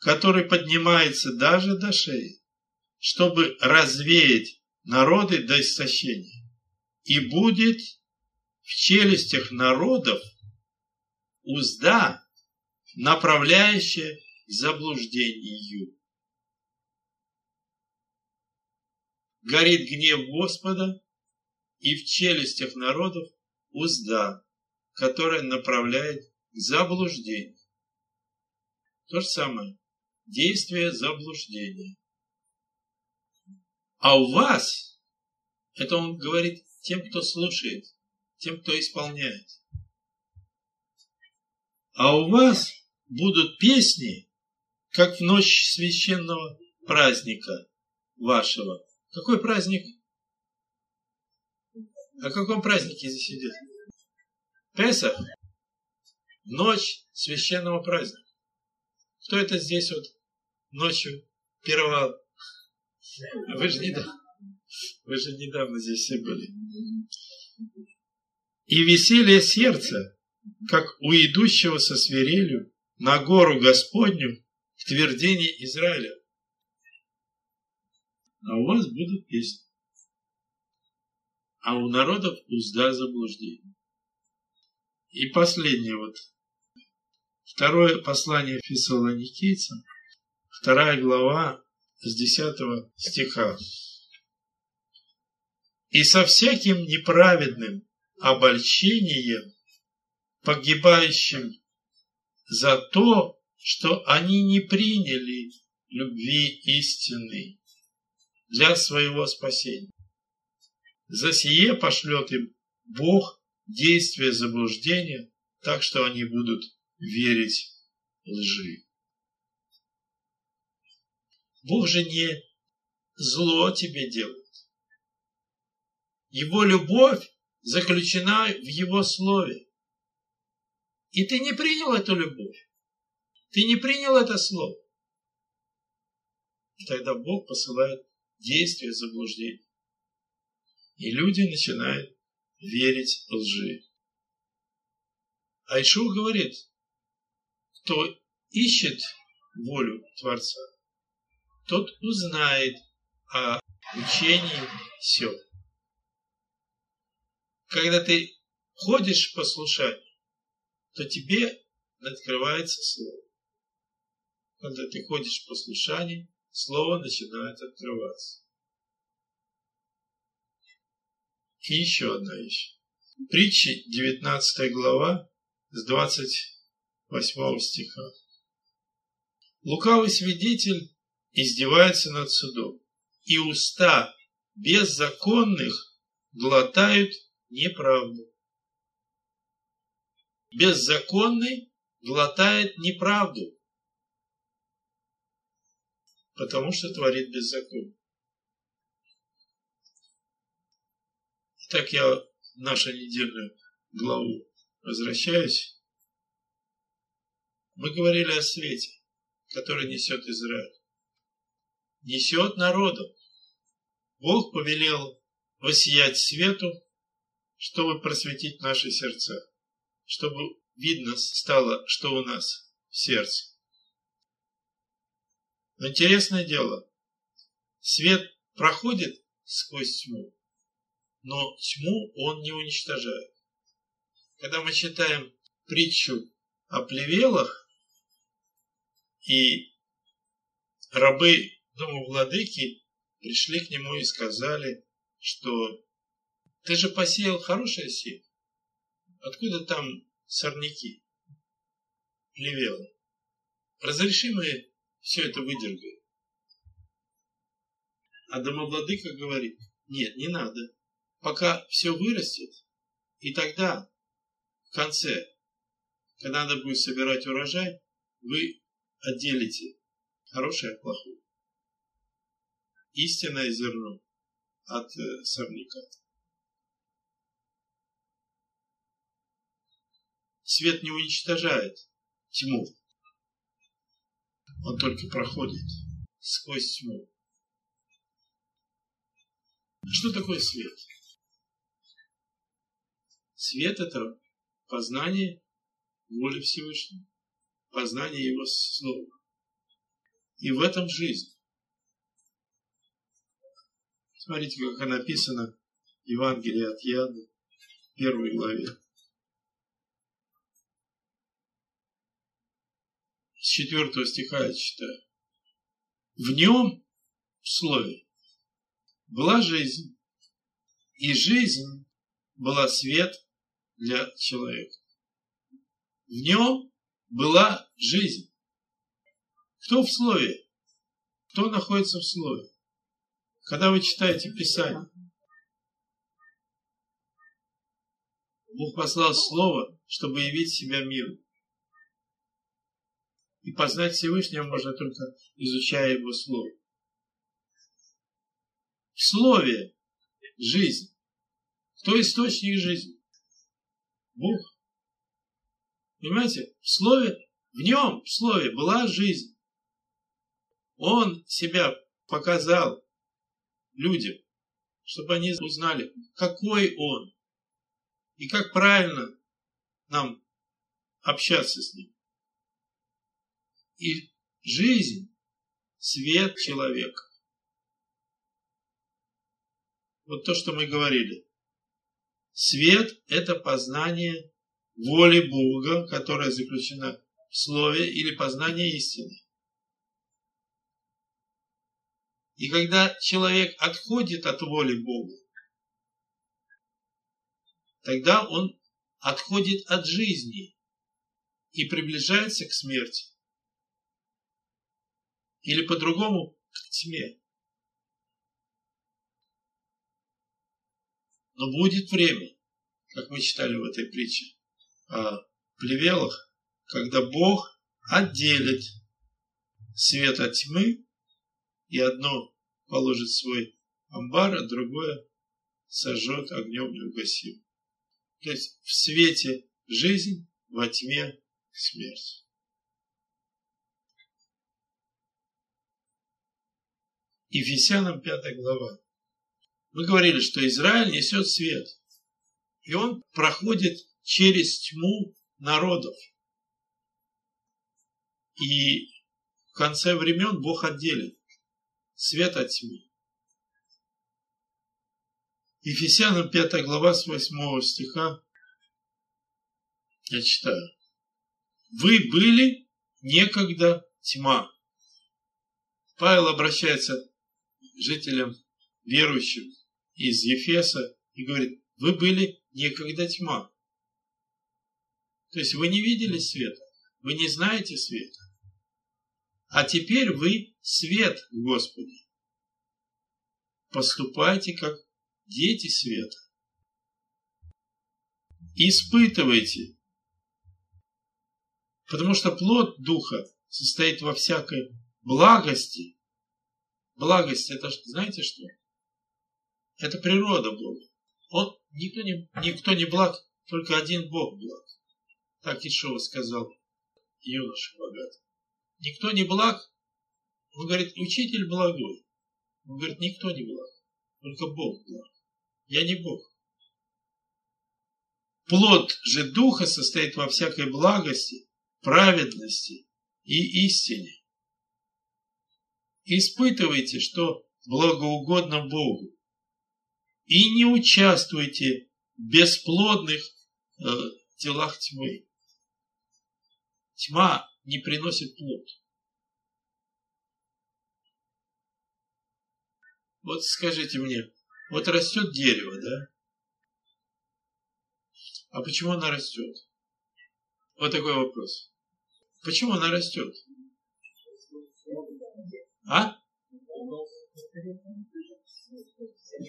который поднимается даже до шеи, чтобы развеять народы до истощения. И будет в челюстях народов узда, направляющая к заблуждению. Горит гнев Господа, и в челюстях народов узда, которая направляет к заблуждению. То же самое. Действие заблуждения. А у вас, это он говорит тем, кто слушает, тем, кто исполняет. А у вас будут песни, как в ночь священного праздника вашего. Какой праздник? О каком празднике здесь идет? Песах. Ночь священного праздника. Кто это здесь вот ночью первого? Вы же недавно, вы же недавно здесь все были. И веселье сердца, как у идущего со свирелью на гору Господню в твердении Израиля. А у вас будут песни. А у народов узда заблуждения. И последнее вот. Второе послание Фессалоникийцам, вторая глава с десятого стиха. «И со всяким неправедным обольщением, погибающим за то, что они не приняли любви истины для своего спасения. За сие пошлет им Бог действие заблуждения, так что они будут верить лжи». Бог же не зло тебе делает. Его любовь заключена в Его слове. И ты не принял эту любовь. Ты не принял это слово. И тогда Бог посылает действие заблуждения. И люди начинают верить лжи. А Ишуа говорит, кто ищет волю Творца, тот узнает о учении сём. Когда ты ходишь в послушании, то тебе открывается Слово. Когда ты ходишь в послушании, Слово начинает открываться. И еще одна вещь. Притчи, девятнадцатая глава, с двадцать восьмого стиха. Лукавый свидетель издевается над судом, и уста беззаконных глотают неправду. Беззаконный глотает неправду, потому что творит беззаконие. Итак, я в нашу недельную главу возвращаюсь. Мы говорили о свете, который несет Израиль. Несет народом. Бог повелел воссиять свету, чтобы просветить наши сердца, чтобы видно стало, что у нас в сердце. Но интересное дело, свет проходит сквозь тьму, но тьму он не уничтожает. Когда мы читаем притчу о плевелах и рабы дому владыки пришли к нему и сказали, что ты же посеял хорошее семя. Откуда там сорняки? Плевелы. Разреши мы все это выдергаем. А домовладыка говорит, нет, не надо. Пока все вырастет, и тогда, в конце, когда надо будет собирать урожай, вы отделите хорошее от плохого. Истинное зерно от сорняка. Свет не уничтожает тьму. Он только проходит сквозь тьму. Что такое свет? Свет – это познание воли Всевышнего, познание Его Слова. И в этом жизнь. Смотрите, как написано в Евангелии от Иоанна, первой главе. С четвертого стиха я читаю. В нем, в слове, была жизнь, и жизнь была свет для человека. В нем была жизнь. Кто в слове? Кто находится в слове? Когда вы читаете Писание, Бог послал Слово, чтобы явить себя миру. И познать Всевышнего можно только изучая Его Слово. В Слове жизнь. Кто источник жизни? Бог. Понимаете? В Слове, в Нем, в Слове была жизнь. Он себя показал людям, чтобы они узнали, какой Он и как правильно нам общаться с Ним. И жизнь – свет человека. Вот то, что мы говорили. Свет – это познание воли Бога, которая заключена в Слове, или познание истины. И когда человек отходит от воли Бога, тогда он отходит от жизни и приближается к смерти. Или по-другому к тьме. Но будет время, как мы читали в этой притче о плевелах, когда Бог отделит свет от тьмы, и одно положит свой амбар, а другое сожжет огнем и угасит. То есть в свете жизнь, во тьме смерть. Ефесянам пятая глава. Мы говорили, что Израиль несет свет, и он проходит через тьму народов. И в конце времен Бог отделит свет от тьмы. Ефесянам пятая глава с восьмого стиха я читаю. «Вы были некогда тьма». Павел обращается к жителям, верующим из Ефеса, и говорит: вы были некогда тьма. То есть вы не видели света, вы не знаете света. А теперь вы свет в Господе. Поступайте как дети света. Испытывайте. Потому что плод Духа состоит во всякой благости. Благость — это, знаете что? Это природа Бога. Он, никто, не, никто не благ, только один Бог благ. Так Ишуа сказал юноша богатый. Никто не благ. Он говорит, учитель благой. Он говорит, никто не благ, только Бог благ. Я не Бог. Плод же Духа состоит во всякой благости, праведности и истине. Испытывайте, что благоугодно Богу. И не участвуйте в бесплодных э, делах тьмы. Тьма не приносит плод. Вот скажите мне, вот растет дерево, да? А почему оно растет? Вот такой вопрос. Почему оно растет? А?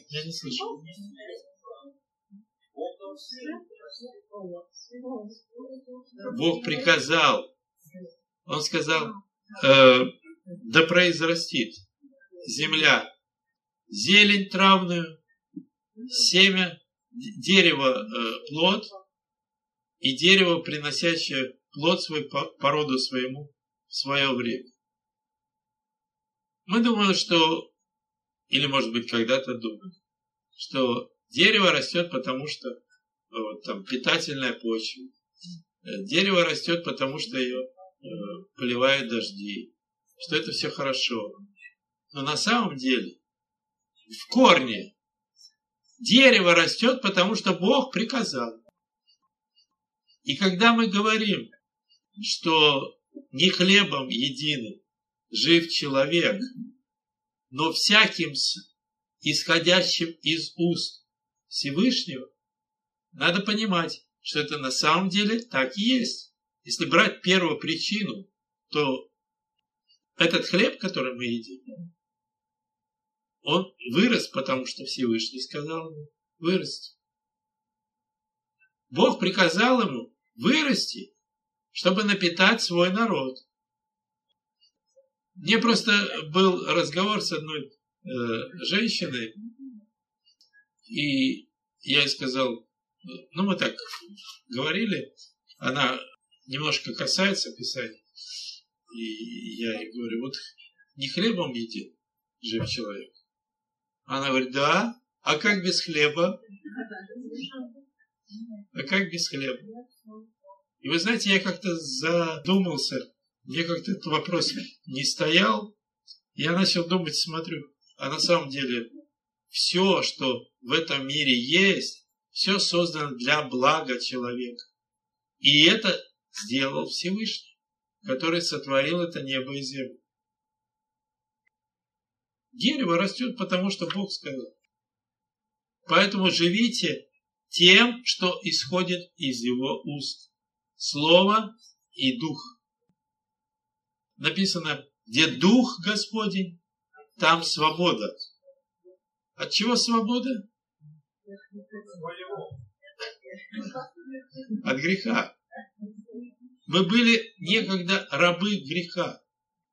Я не слышу. Бог приказал. Он сказал, э, да произрастит земля зелень травную, семя, дерево э, плод, и дерево, приносящее плод свой по роду своему в свое время. Мы думаем, что, или, может быть, когда-то думали, что дерево растет, потому что вот, там питательная почва. Дерево растет, потому что ее э, поливают дожди. Что это все хорошо. Но на самом деле, в корне, дерево растет, потому что Бог приказал. И когда мы говорим, что не хлебом единым жив человек, но всяким исходящим из уст Всевышнего, надо понимать, что это на самом деле так и есть. Если брать первую причину, то этот хлеб, который мы едим, он вырос, потому что Всевышний сказал ему вырасти. Бог приказал ему вырасти, чтобы напитать свой народ. Мне просто был разговор с одной э, женщиной, и я ей сказал, ну мы так говорили, она немножко касается Писания, и я ей говорю, вот не хлебом едим жив человек. Она говорит, да, а как без хлеба? А как без хлеба? И вы знаете, я как-то задумался, мне как-то этот вопрос не стоял. Я начал думать, смотрю, а на самом деле все, что в этом мире есть, все создано для блага человека. И это сделал Всевышний, который сотворил это небо и землю. Дерево растет, потому что Бог сказал. Поэтому живите тем, что исходит из его уст. Слово и дух. Написано, где дух Господень, там свобода. От чего свобода? От греха. Мы были некогда рабы греха,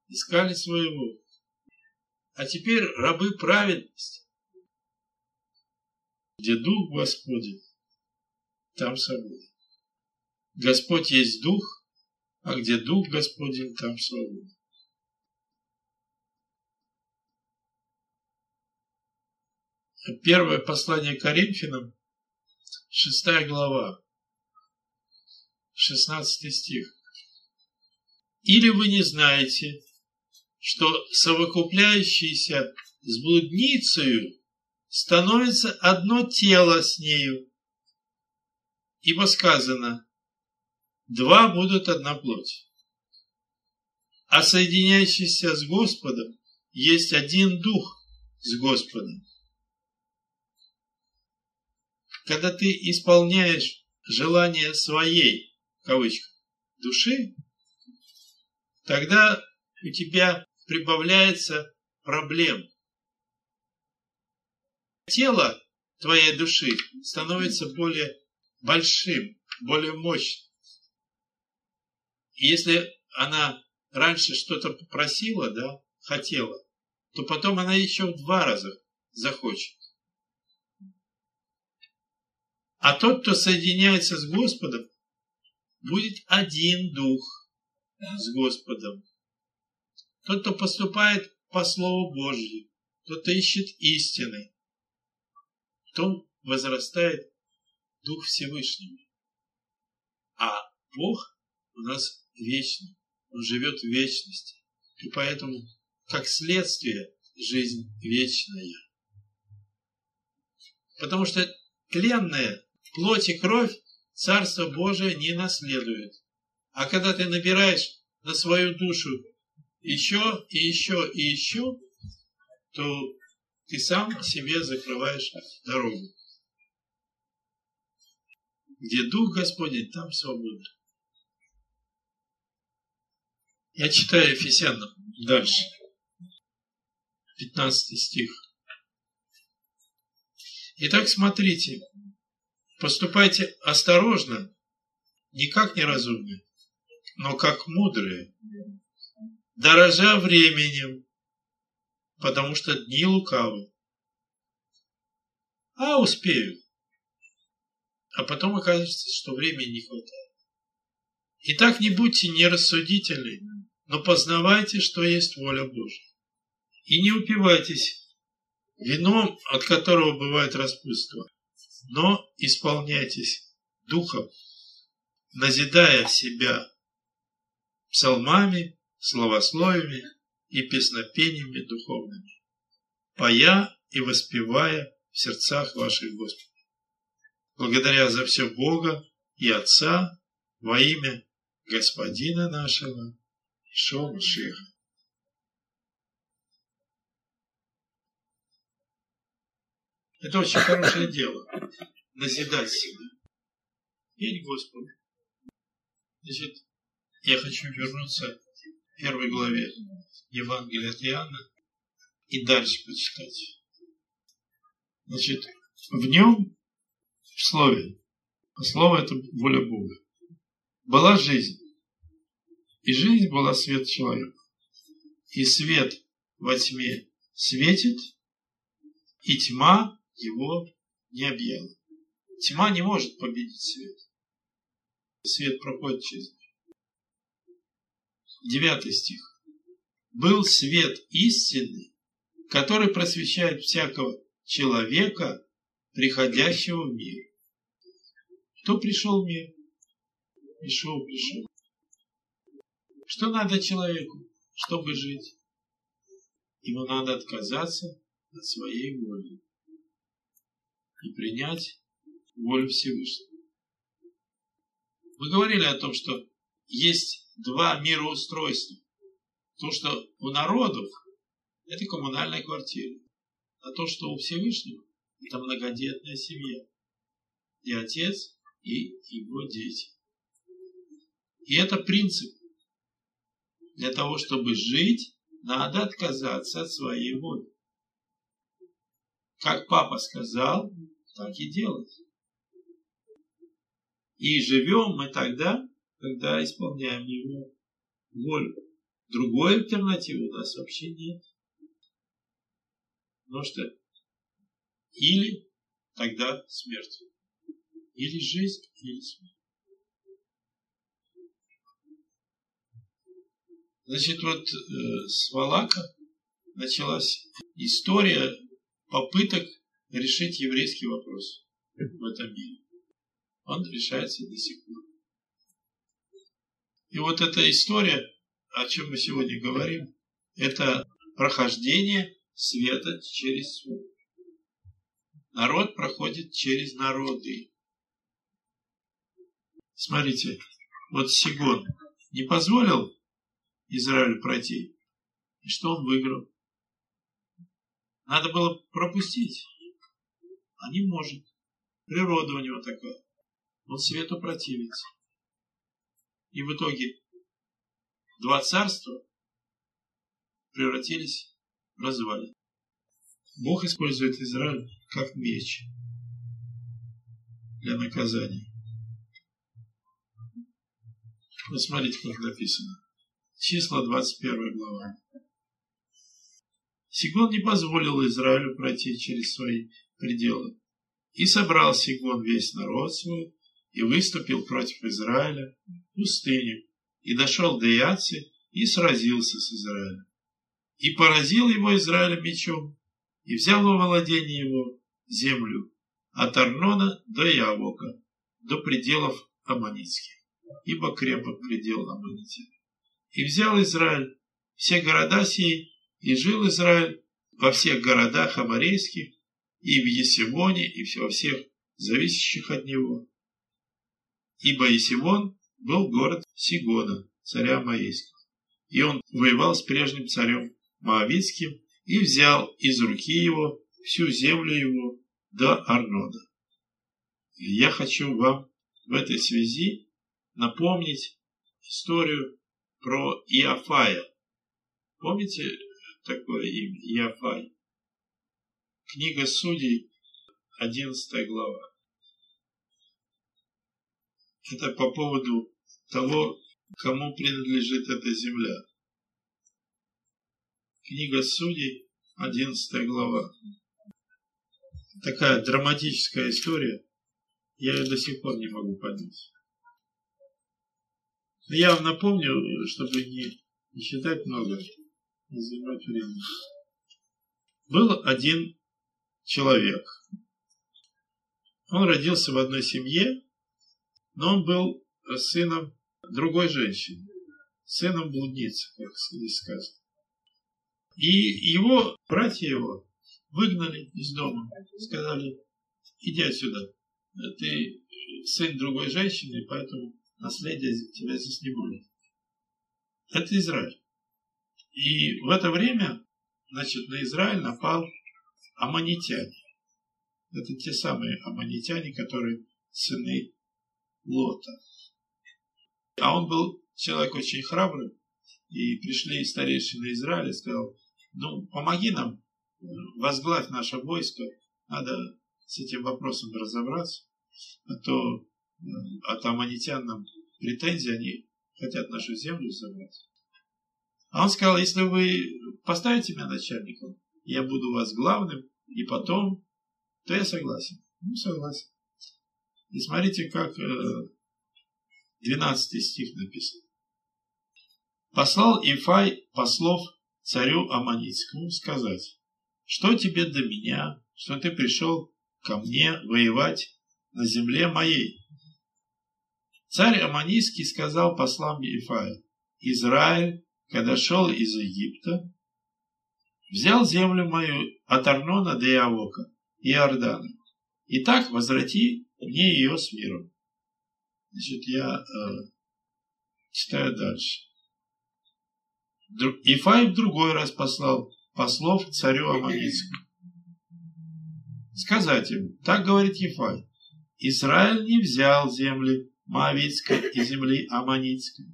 искали своего. А теперь рабы праведности. Где Дух Господень, там свобода. Господь есть Дух, а где Дух Господень, там свобода. Первое послание Коринфянам, шестая глава, шестнадцатый стих. Или вы не знаете, что совокупляющийся с блудницею становится одно тело с нею, ибо сказано, два будут одна плоть, а соединяющийся с Господом есть один дух с Господом. Когда ты исполняешь желание своей, в кавычках, души, тогда у тебя прибавляется проблем. Тело твоей души становится более большим, более мощным. И если она раньше что-то попросила, да, хотела, то потом она еще в два раза захочет. А тот, кто соединяется с Господом, будет один дух с Господом. Тот, кто поступает по Слову Божьему, тот, кто ищет истины, в том возрастает Дух Всевышнего. А Бог у нас вечный, Он живет в вечности. И поэтому, как следствие, жизнь вечная. Потому что тленное, плоть и кровь Царство Божие не наследует. А когда ты набираешь на свою душу еще, и еще, и еще, то ты сам себе закрываешь дорогу. Где Дух Господень, там свобода. Я читаю Ефесянам дальше. пятнадцатый стих. Итак, смотрите, поступайте осторожно, не как неразумные, но как мудрые, дорожа временем, потому что дни лукавы. А успею. А потом окажется, что времени не хватает. Итак, не будьте нерассудительны, но познавайте, что есть воля Божья. И не упивайтесь вином, от которого бывает распутство, но исполняйтесь духом, назидая себя псалмами, словословиями и песнопениями духовными, поя и воспевая в сердцах ваших Господа. Благодаря за все Бога и Отца во имя Господина нашего Ишуа Машиаха. Это очень хорошее дело. Назидать себя. Петь Господу. Значит, я хочу вернуться в первой главе Евангелия от Иоанна и дальше почитать. Значит, в нем, в Слове, а Слово – это воля Бога, была жизнь, и жизнь была свет человека. И свет во тьме светит, и тьма его не объяла. Тьма не может победить свет. Свет проходит через него. Девятый стих. Был свет истинный, который просвещает всякого человека, приходящего в мир. Кто пришел в мир? Ишуа пришел. Что надо человеку, чтобы жить? Ему надо отказаться от своей воли и принять волю Всевышнего. Мы говорили о том, что есть два мироустройства. То, что у народов, это коммунальная квартира. А то, что у Всевышнего, это многодетная семья. И отец, и его дети. И это принцип. Для того, чтобы жить, надо отказаться от своей воли. Как папа сказал, так и делать. И живем мы тогда, когда исполняем его волю. Другой альтернативы у нас вообще нет. Потому что или тогда смерть. Или жизнь, или смерть. Значит, вот э, с Валака началась история попыток решить еврейский вопрос в этом мире. Он решается до сих пор. И вот эта история, о чем мы сегодня говорим, это прохождение света через свет. Народ проходит через народы. Смотрите, вот Сигон не позволил Израилю пройти. И что он выиграл? Надо было пропустить. А не может. Природа у него такая. Он свету противится. И в итоге два царства превратились в развалины. Бог использует Израиль как меч для наказания. Вот смотрите, как написано. Числа, двадцать первая глава. Сигон не позволил Израилю пройти через свои пределы. И собрал Сигон весь народ свой, и выступил против Израиля в пустыню, и дошел до Яцы, и сразился с Израилем. И поразил его Израиль мечом, и взял во владение его землю от Арнона до Иавока, до пределов аммонитских, ибо крепок предел аммонитян. И взял Израиль все города сии, и жил Израиль во всех городах аморейских, и в Есивоне, и во всех зависящих от него. Ибо Есивон был город Сигона, царя аморейского, и он воевал с прежним царем моавитским, и взял из руки его всю землю его до Арнона. И я хочу вам в этой связи напомнить историю про Иофая. Помните такое имя? Иофай. Книга Судей, одиннадцатая глава. Это по поводу того, кому принадлежит эта земля. Книга Судей, одиннадцатая глава. Такая драматическая история. Я ее до сих пор не могу понять. Но я вам напомню, чтобы не, не считать много, не занимать времени. Был один человек. Он родился в одной семье, но он был сыном другой женщины. Сыном блудницы, как здесь сказано. И его, братья его, выгнали из дома. Сказали, иди отсюда. Ты сын другой женщины, поэтому наследие тебя здесь не будет. Это Израиль. И в это время, значит, на Израиль напал аммонитяне. Это те самые аммонитяне, которые сыны Лота. А он был человек очень храбрый. И пришли старейшины Израиля и сказал, ну, помоги нам, возглавь наше войско, надо с этим вопросом разобраться, а то от аммонитян нам претензии, они хотят нашу землю забрать. А он сказал, если вы поставите меня начальником, я буду у вас главным, и потом, то я согласен. Ну, согласен. И смотрите, как двенадцатый стих написан. Послал Иеффай послов царю аммонитскому сказать, что тебе до меня, что ты пришел ко мне воевать на земле моей. Царь аммонитский сказал послам Иеффая, Израиль, когда шел из Египта, взял землю мою от Арнона до Иавока и Иордана. И так возврати мне ее с миром. Значит, я э, читаю дальше. Иеффай в другой раз послал послов царю аммонитскому. Сказать им, так говорит Иеффай, Израиль не взял земли моавитской и земли аммонитской,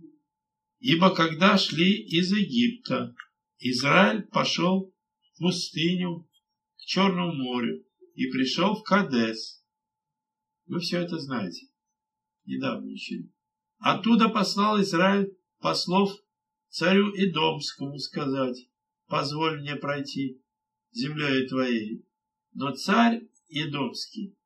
ибо когда шли из Египта, Израиль пошел в пустыню, к Черному морю и пришел в Кадес. Вы все это знаете. Недавно учили. Оттуда послал Израиль послов царю Идомскому сказать, позволь мне пройти землею твоей. Но царь Идомский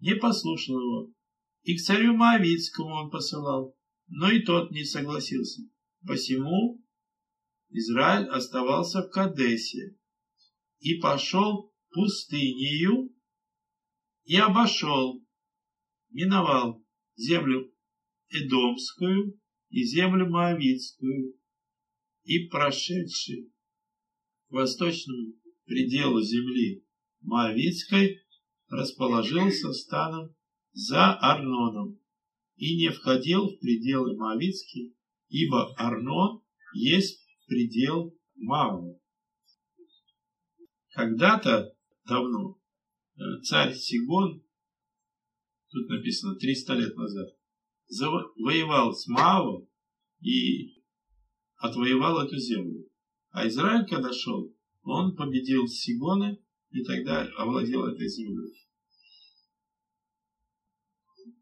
не послушал его, и к царю Моавитскому он посылал, но и тот не согласился. Посему Израиль оставался в Кадесе и пошел пустынею и обошел, миновал землю Эдомскую и землю Моавитскую, и прошедший к восточному пределу земли Моавитской расположился станом за Арноном и не входил в пределы Моавитские, ибо Арнон есть предел Моава. Когда-то давно царь Сигон, тут написано триста лет назад, воевал с Моавом и отвоевал эту землю. А Израиль, когда шел, он победил Сигона и тогда овладел этой землей.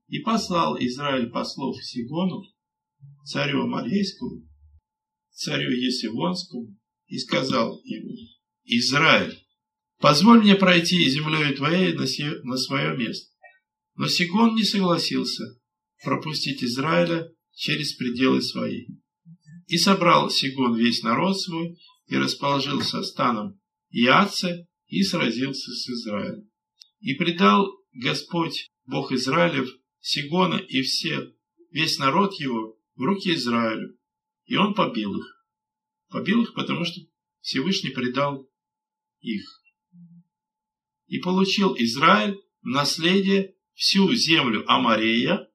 И послал Израиль послов к Сигону, царю Амарейскому, царю Есивонскому, и сказал ему: Израиль, позволь мне пройти землей твоей на, се... на свое место. Но Сигон не согласился пропустить Израиля через пределы свои. И собрал Сигон весь народ свой, и расположился станом Иаце, и сразился с Израилем. И предал Господь, Бог Израилев, Сигона и все, весь народ его в руки Израилю, и он побил их. Побил их, потому что Всевышний предал их. И получил Израиль в наследие всю землю Амарея,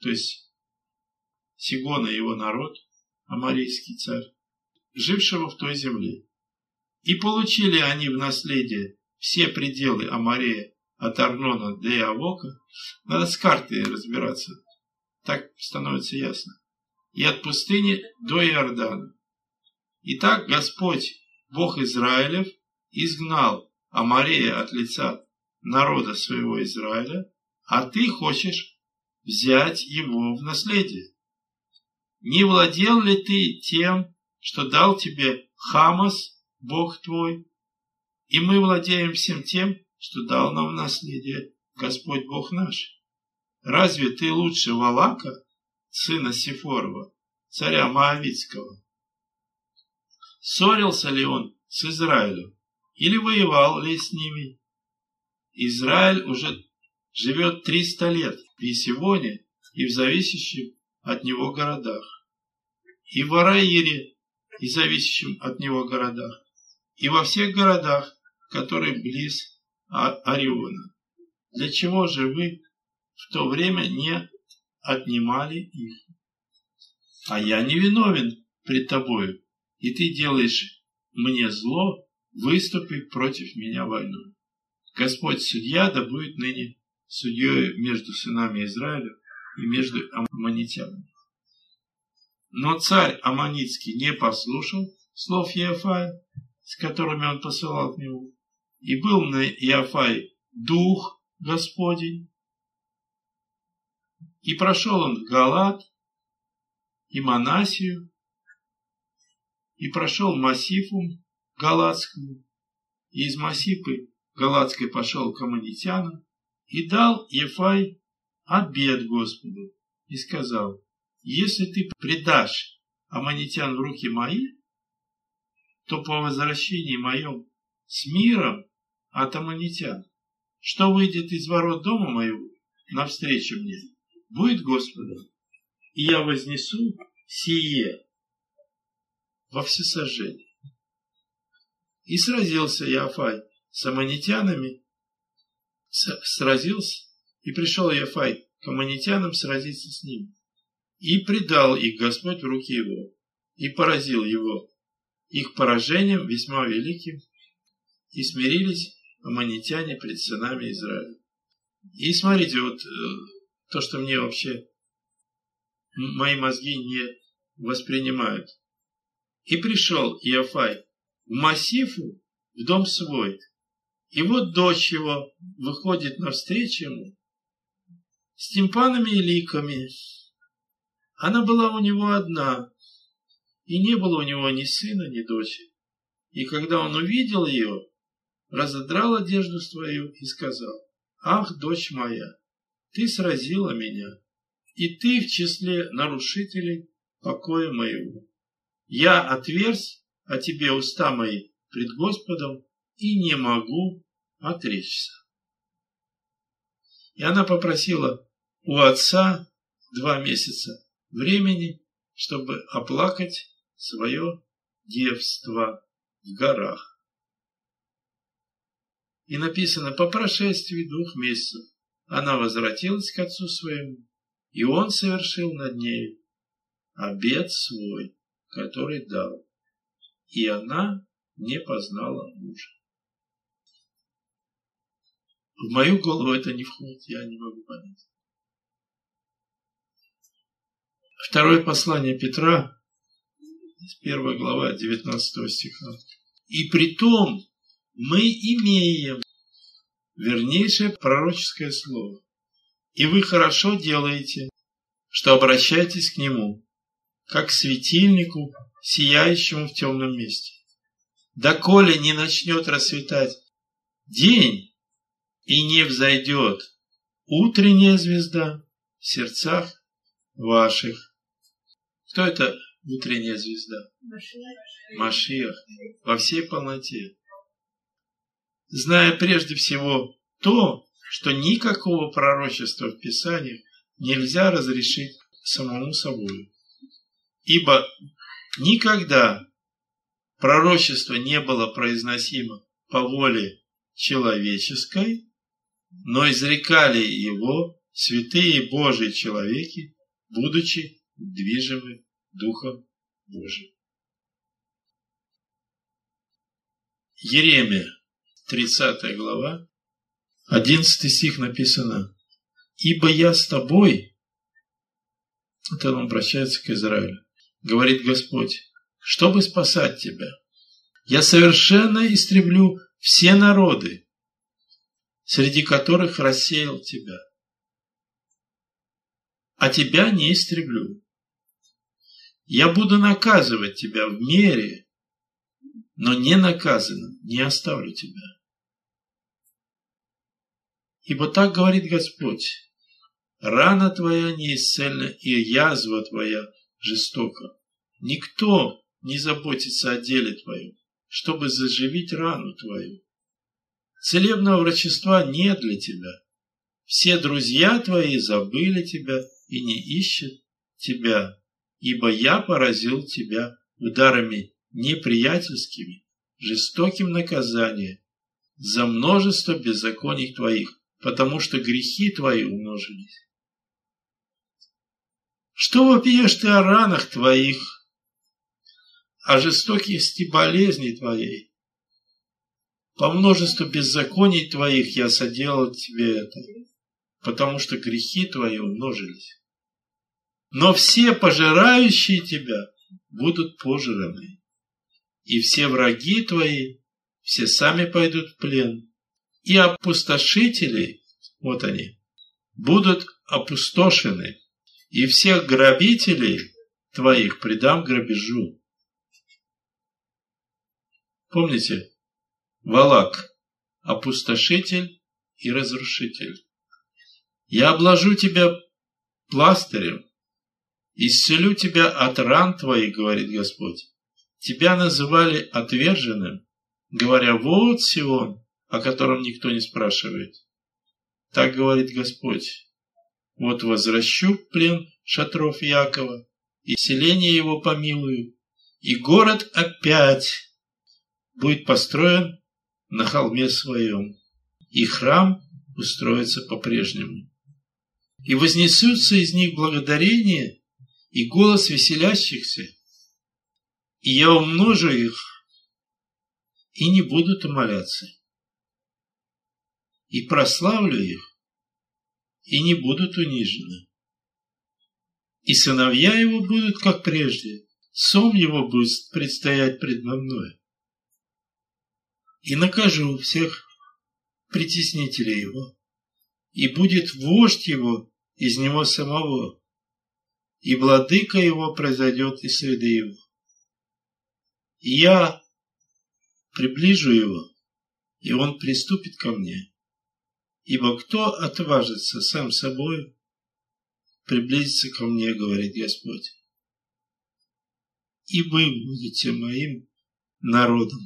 то есть Сигона и его народ, амарейский царь, жившего в той земле. И получили они в наследие все пределы Амарея от Арнона до Иавока. Надо с картой разбираться, так становится ясно. И от пустыни до Иордана. Итак, Господь, Бог Израилев, изгнал Амарея от лица народа своего Израиля, а ты хочешь взять его в наследие. Не владел ли ты тем, что дал тебе Хамас, Бог твой? И мы владеем всем тем, что дал нам в наследие Господь Бог наш. Разве ты лучше Валака, сына Сифорова, царя Моавитского? Ссорился ли он с Израилем или воевал ли с ними? Израиль уже живет триста лет в Есивоне и в зависящих от него городах, и в Араире, и зависящем от него городах, и во всех городах, которые близ Ориона. Для чего же вы в то время не отнимали их? А я не виновен пред тобою, и ты делаешь мне зло, выступив против меня войну. Господь судья да будет ныне судьей между сынами Израиля и между аммонитянами. Но царь Аммонитский не послушал слов Иофая, с которыми он посылал к нему, и был на Иофай дух Господень. И прошел он в Галат и Манасию, и прошел Массифу Галатскую, и из Массифы Галатской пошел к аммонитянам, и дал Иеффай обет Господу, и сказал: если ты предашь аммонитян в руки мои, то по возвращении моем с миром от аммонитян, что выйдет из ворот дома моего навстречу мне, будет Господом, и я вознесу сие во всесожжение. И сразился Иофай с аммонитянами, сразился, и пришел Иофай к аммонитянам сразиться с ним. И предал их Господь в руки его, и поразил его их поражением весьма великим, и смирились аммонитяне пред сынами Израиля. И смотрите, вот то, что мне вообще мои мозги не воспринимают. И пришел Иофай в Массифу, в дом свой, и вот дочь его выходит навстречу ему с тимпанами и ликами. Она была у него одна, и не было у него ни сына, ни дочери. И когда он увидел ее, разодрал одежду свою и сказал: «Ах, дочь моя, ты сразила меня, и ты в числе нарушителей покоя моего. Я отверз о тебе уста мои пред Господом и не могу отречься». И она попросила у отца два месяца времени, чтобы оплакать свое девство в горах. И написано, по прошествии двух месяцев она возвратилась к отцу своему, и он совершил над нею обет свой, который дал, и она не познала мужа. В мою голову это не входит, я не могу понять. Второе послание Петра, первая глава, девятнадцатого стиха. И притом мы имеем вернейшее пророческое слово. И вы хорошо делаете, что обращаетесь к нему, как к светильнику, сияющему в темном месте. Доколе не начнет расцветать день, и не взойдет утренняя звезда в сердцах ваших. Кто это утренняя звезда? Машиах. Машиах. Во всей полноте. Зная прежде всего то, что никакого пророчества в Писании нельзя разрешить самому собой. Ибо никогда пророчество не было произносимо по воле человеческой, но изрекали его святые Божьи человеки, будучи движимы Духом Божиим. Иеремия, тридцатая глава, одиннадцатый стих написано: «Ибо я с тобой», это он обращается к Израилю, говорит Господь, «чтобы спасать тебя, я совершенно истреблю все народы, среди которых рассеял тебя, а тебя не истреблю. Я буду наказывать тебя в мере, но не наказанным не оставлю тебя. Ибо так говорит Господь, рана твоя неисцельна и язва твоя жестока. Никто не заботится о деле твоем, чтобы заживить рану твою. Целебного врачества нет для тебя. Все друзья твои забыли тебя и не ищут тебя, ибо я поразил тебя ударами неприятельскими, жестоким наказанием за множество беззаконий твоих, потому что грехи твои умножились. Что вопиешь ты о ранах твоих, о жестокости болезни твоей? По множеству беззаконий твоих я соделал тебе это, потому что грехи твои умножились. Но все пожирающие тебя будут пожраны, и все враги твои, все сами пойдут в плен, и опустошители, вот они, будут опустошены, и всех грабителей твоих предам грабежу». Помните, Балак, опустошитель и разрушитель. «Я обложу тебя пластырем, исцелю тебя от ран твоих, говорит Господь. Тебя называли отверженным, говоря, вот Сион, о котором никто не спрашивает. Так говорит Господь, вот возвращу плен шатров Якова, и селение его помилую, и город опять будет построен на холме своем, и храм устроится по-прежнему. И вознесутся из них благодарение и голос веселящихся, и я умножу их, и не будут умоляться, и прославлю их, и не будут унижены. И сыновья его будут, как прежде, сом его будет предстоять предо мною. И накажу всех притеснителей его, и будет вождь его из него самого, и владыка его произойдет из среды его. И я приближу его, и он приступит ко мне, ибо кто отважится сам собою приблизиться ко мне, говорит Господь, и вы будете моим народом,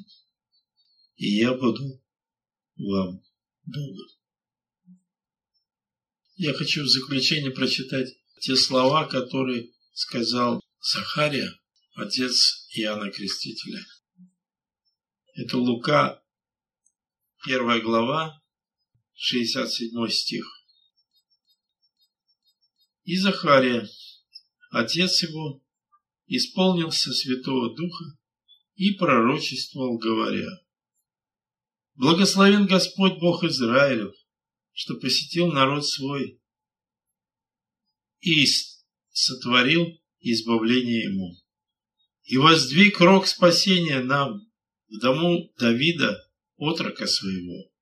и я буду вам Богом». Я хочу в заключение прочитать те слова, которые сказал Захария, отец Иоанна Крестителя. Это Лука, первая глава, шестьдесят седьмой стих. «И Захария, отец его, исполнился Святого Духа и пророчествовал, говоря: «Благословен Господь Бог Израилев, что посетил народ свой и сотворил избавление ему, и воздвиг рог спасения нам в дому Давида, отрока своего,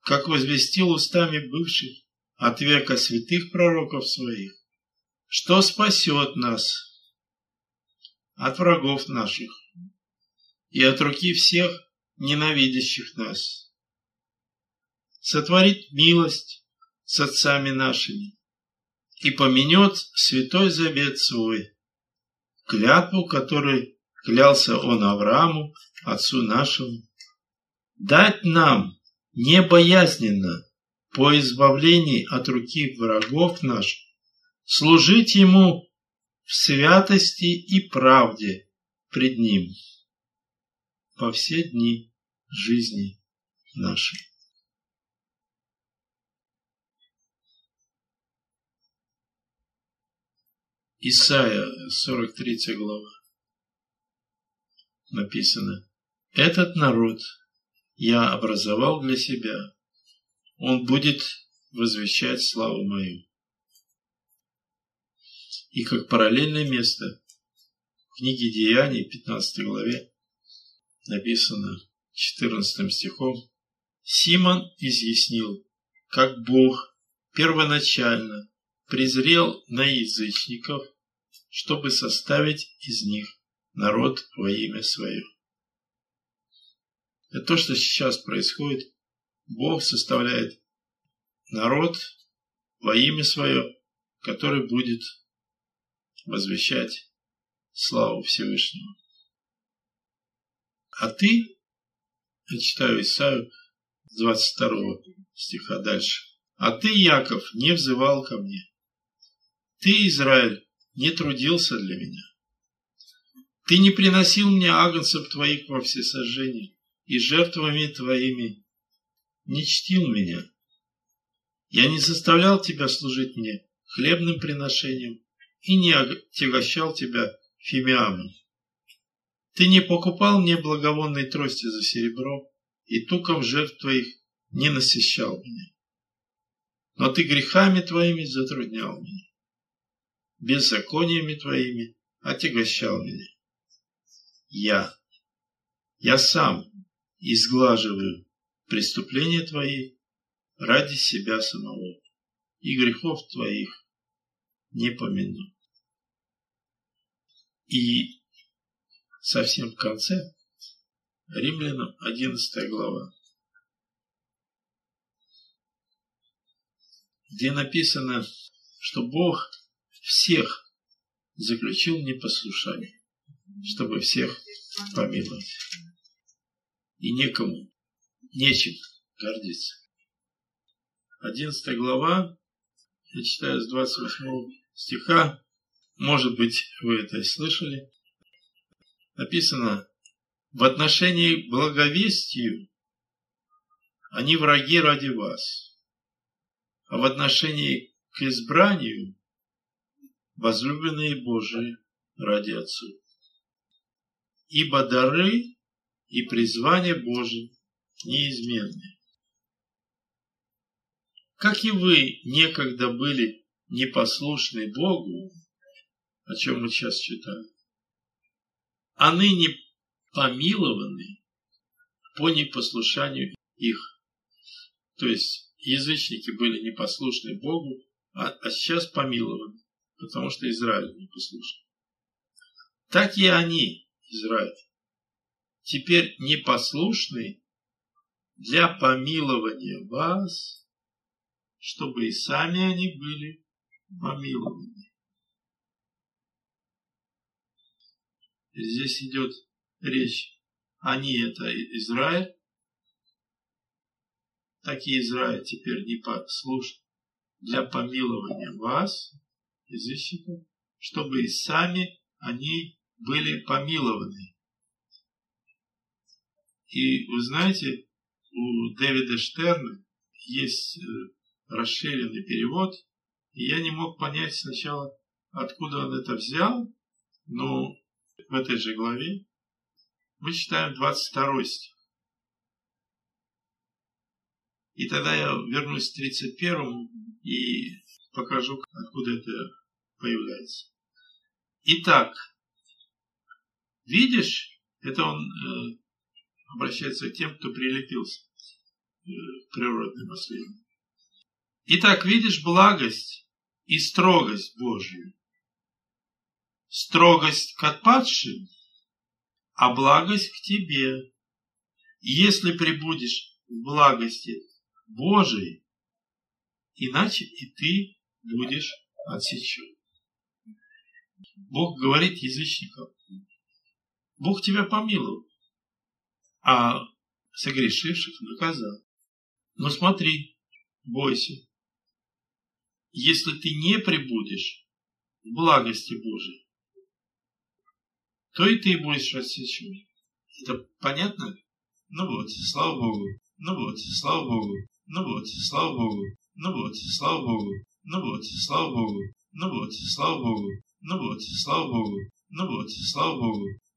как возвестил устами бывших от века святых пророков своих, что спасет нас от врагов наших и от руки всех ненавидящих нас, сотворит милость с отцами нашими и поменет святой завет свой, клятву, которой клялся он Аврааму, отцу нашему, дать нам небоязненно по избавлении от руки врагов наших, служить ему в святости и правде пред ним во все дни жизни нашей». Исаия, сорок третья глава, написано: «Этот народ я образовал для себя, он будет возвещать славу мою». И как параллельное место в книге Деяний, пятнадцатой главе, написано четырнадцатым стихом: «Симон изъяснил, как Бог первоначально презрел на язычников, чтобы составить из них народ во имя свое». Это то, что сейчас происходит. Бог составляет народ во имя свое, который будет возвещать славу Всевышнего. А ты, я читаю Исаию двадцать второго стиха дальше: «А ты, Яков, не взывал ко мне, ты, Израиль, не трудился для меня, ты не приносил мне агнцев твоих во всесожжение и жертвами твоими не чтил меня, я не заставлял тебя служить мне хлебным приношением и не отягощал тебя фимиамом. Ты не покупал мне благовонной трости за серебро, и туком жертв твоих не насыщал меня. Но ты грехами твоими затруднял меня, беззакониями твоими отягощал меня. Я, я сам изглаживаю преступления твои ради себя самого, и грехов твоих не помяну». И совсем в конце Римлянам одиннадцатая глава, где написано, что Бог всех заключил в непослушание, чтобы всех помиловать. И некому, нечем гордиться. одиннадцатая глава, я читаю с двадцать восьмого стиха, может быть, вы это и слышали, написано: «В отношении благовестию они враги ради вас, а в отношении к избранию возлюбленные Божии ради Отцу. Ибо дары и призвания Божии неизменны. Как и вы некогда были непослушны Богу», о чем мы сейчас читаем, «а ныне помилованы по непослушанию их». То есть язычники были непослушны Богу, а, а сейчас помилованы, потому что Израиль непослушен. «Так и они, Израиль, теперь непослушны для помилования вас, чтобы и сами они были помилованы». Здесь идет речь: они — это Израиль, так и Израиль теперь не послушен для помилования вас, язычников, чтобы и сами они были помилованы. И вы знаете, у Дэвида Штерна есть расширенный перевод, и я не мог понять сначала, откуда он это взял, но в этой же главе мы читаем двадцать второй стих. И тогда я вернусь к тридцать первому и покажу, откуда это появляется. Итак, видишь, это он э, обращается к тем, кто прилепился э, к природным наследиям. Итак, видишь благость и строгость Божию. Строгость к отпадшим, а благость к тебе. И если пребудешь в благости Божией, иначе и ты будешь отсечен. Бог говорит язычникам, Бог тебя помиловал, а согрешивших наказал. Но смотри, бойся, если ты не пребудешь в благости Божией, то и ты будешь отсечен. Это понятно? Ну вот, слава Богу, ну вот, слава Богу, ну вот, слава Богу, ну вот, слава Богу, ну вот, слава Богу, ну вот, слава Богу. Ну вот, слава Богу, ну вот, слава Богу,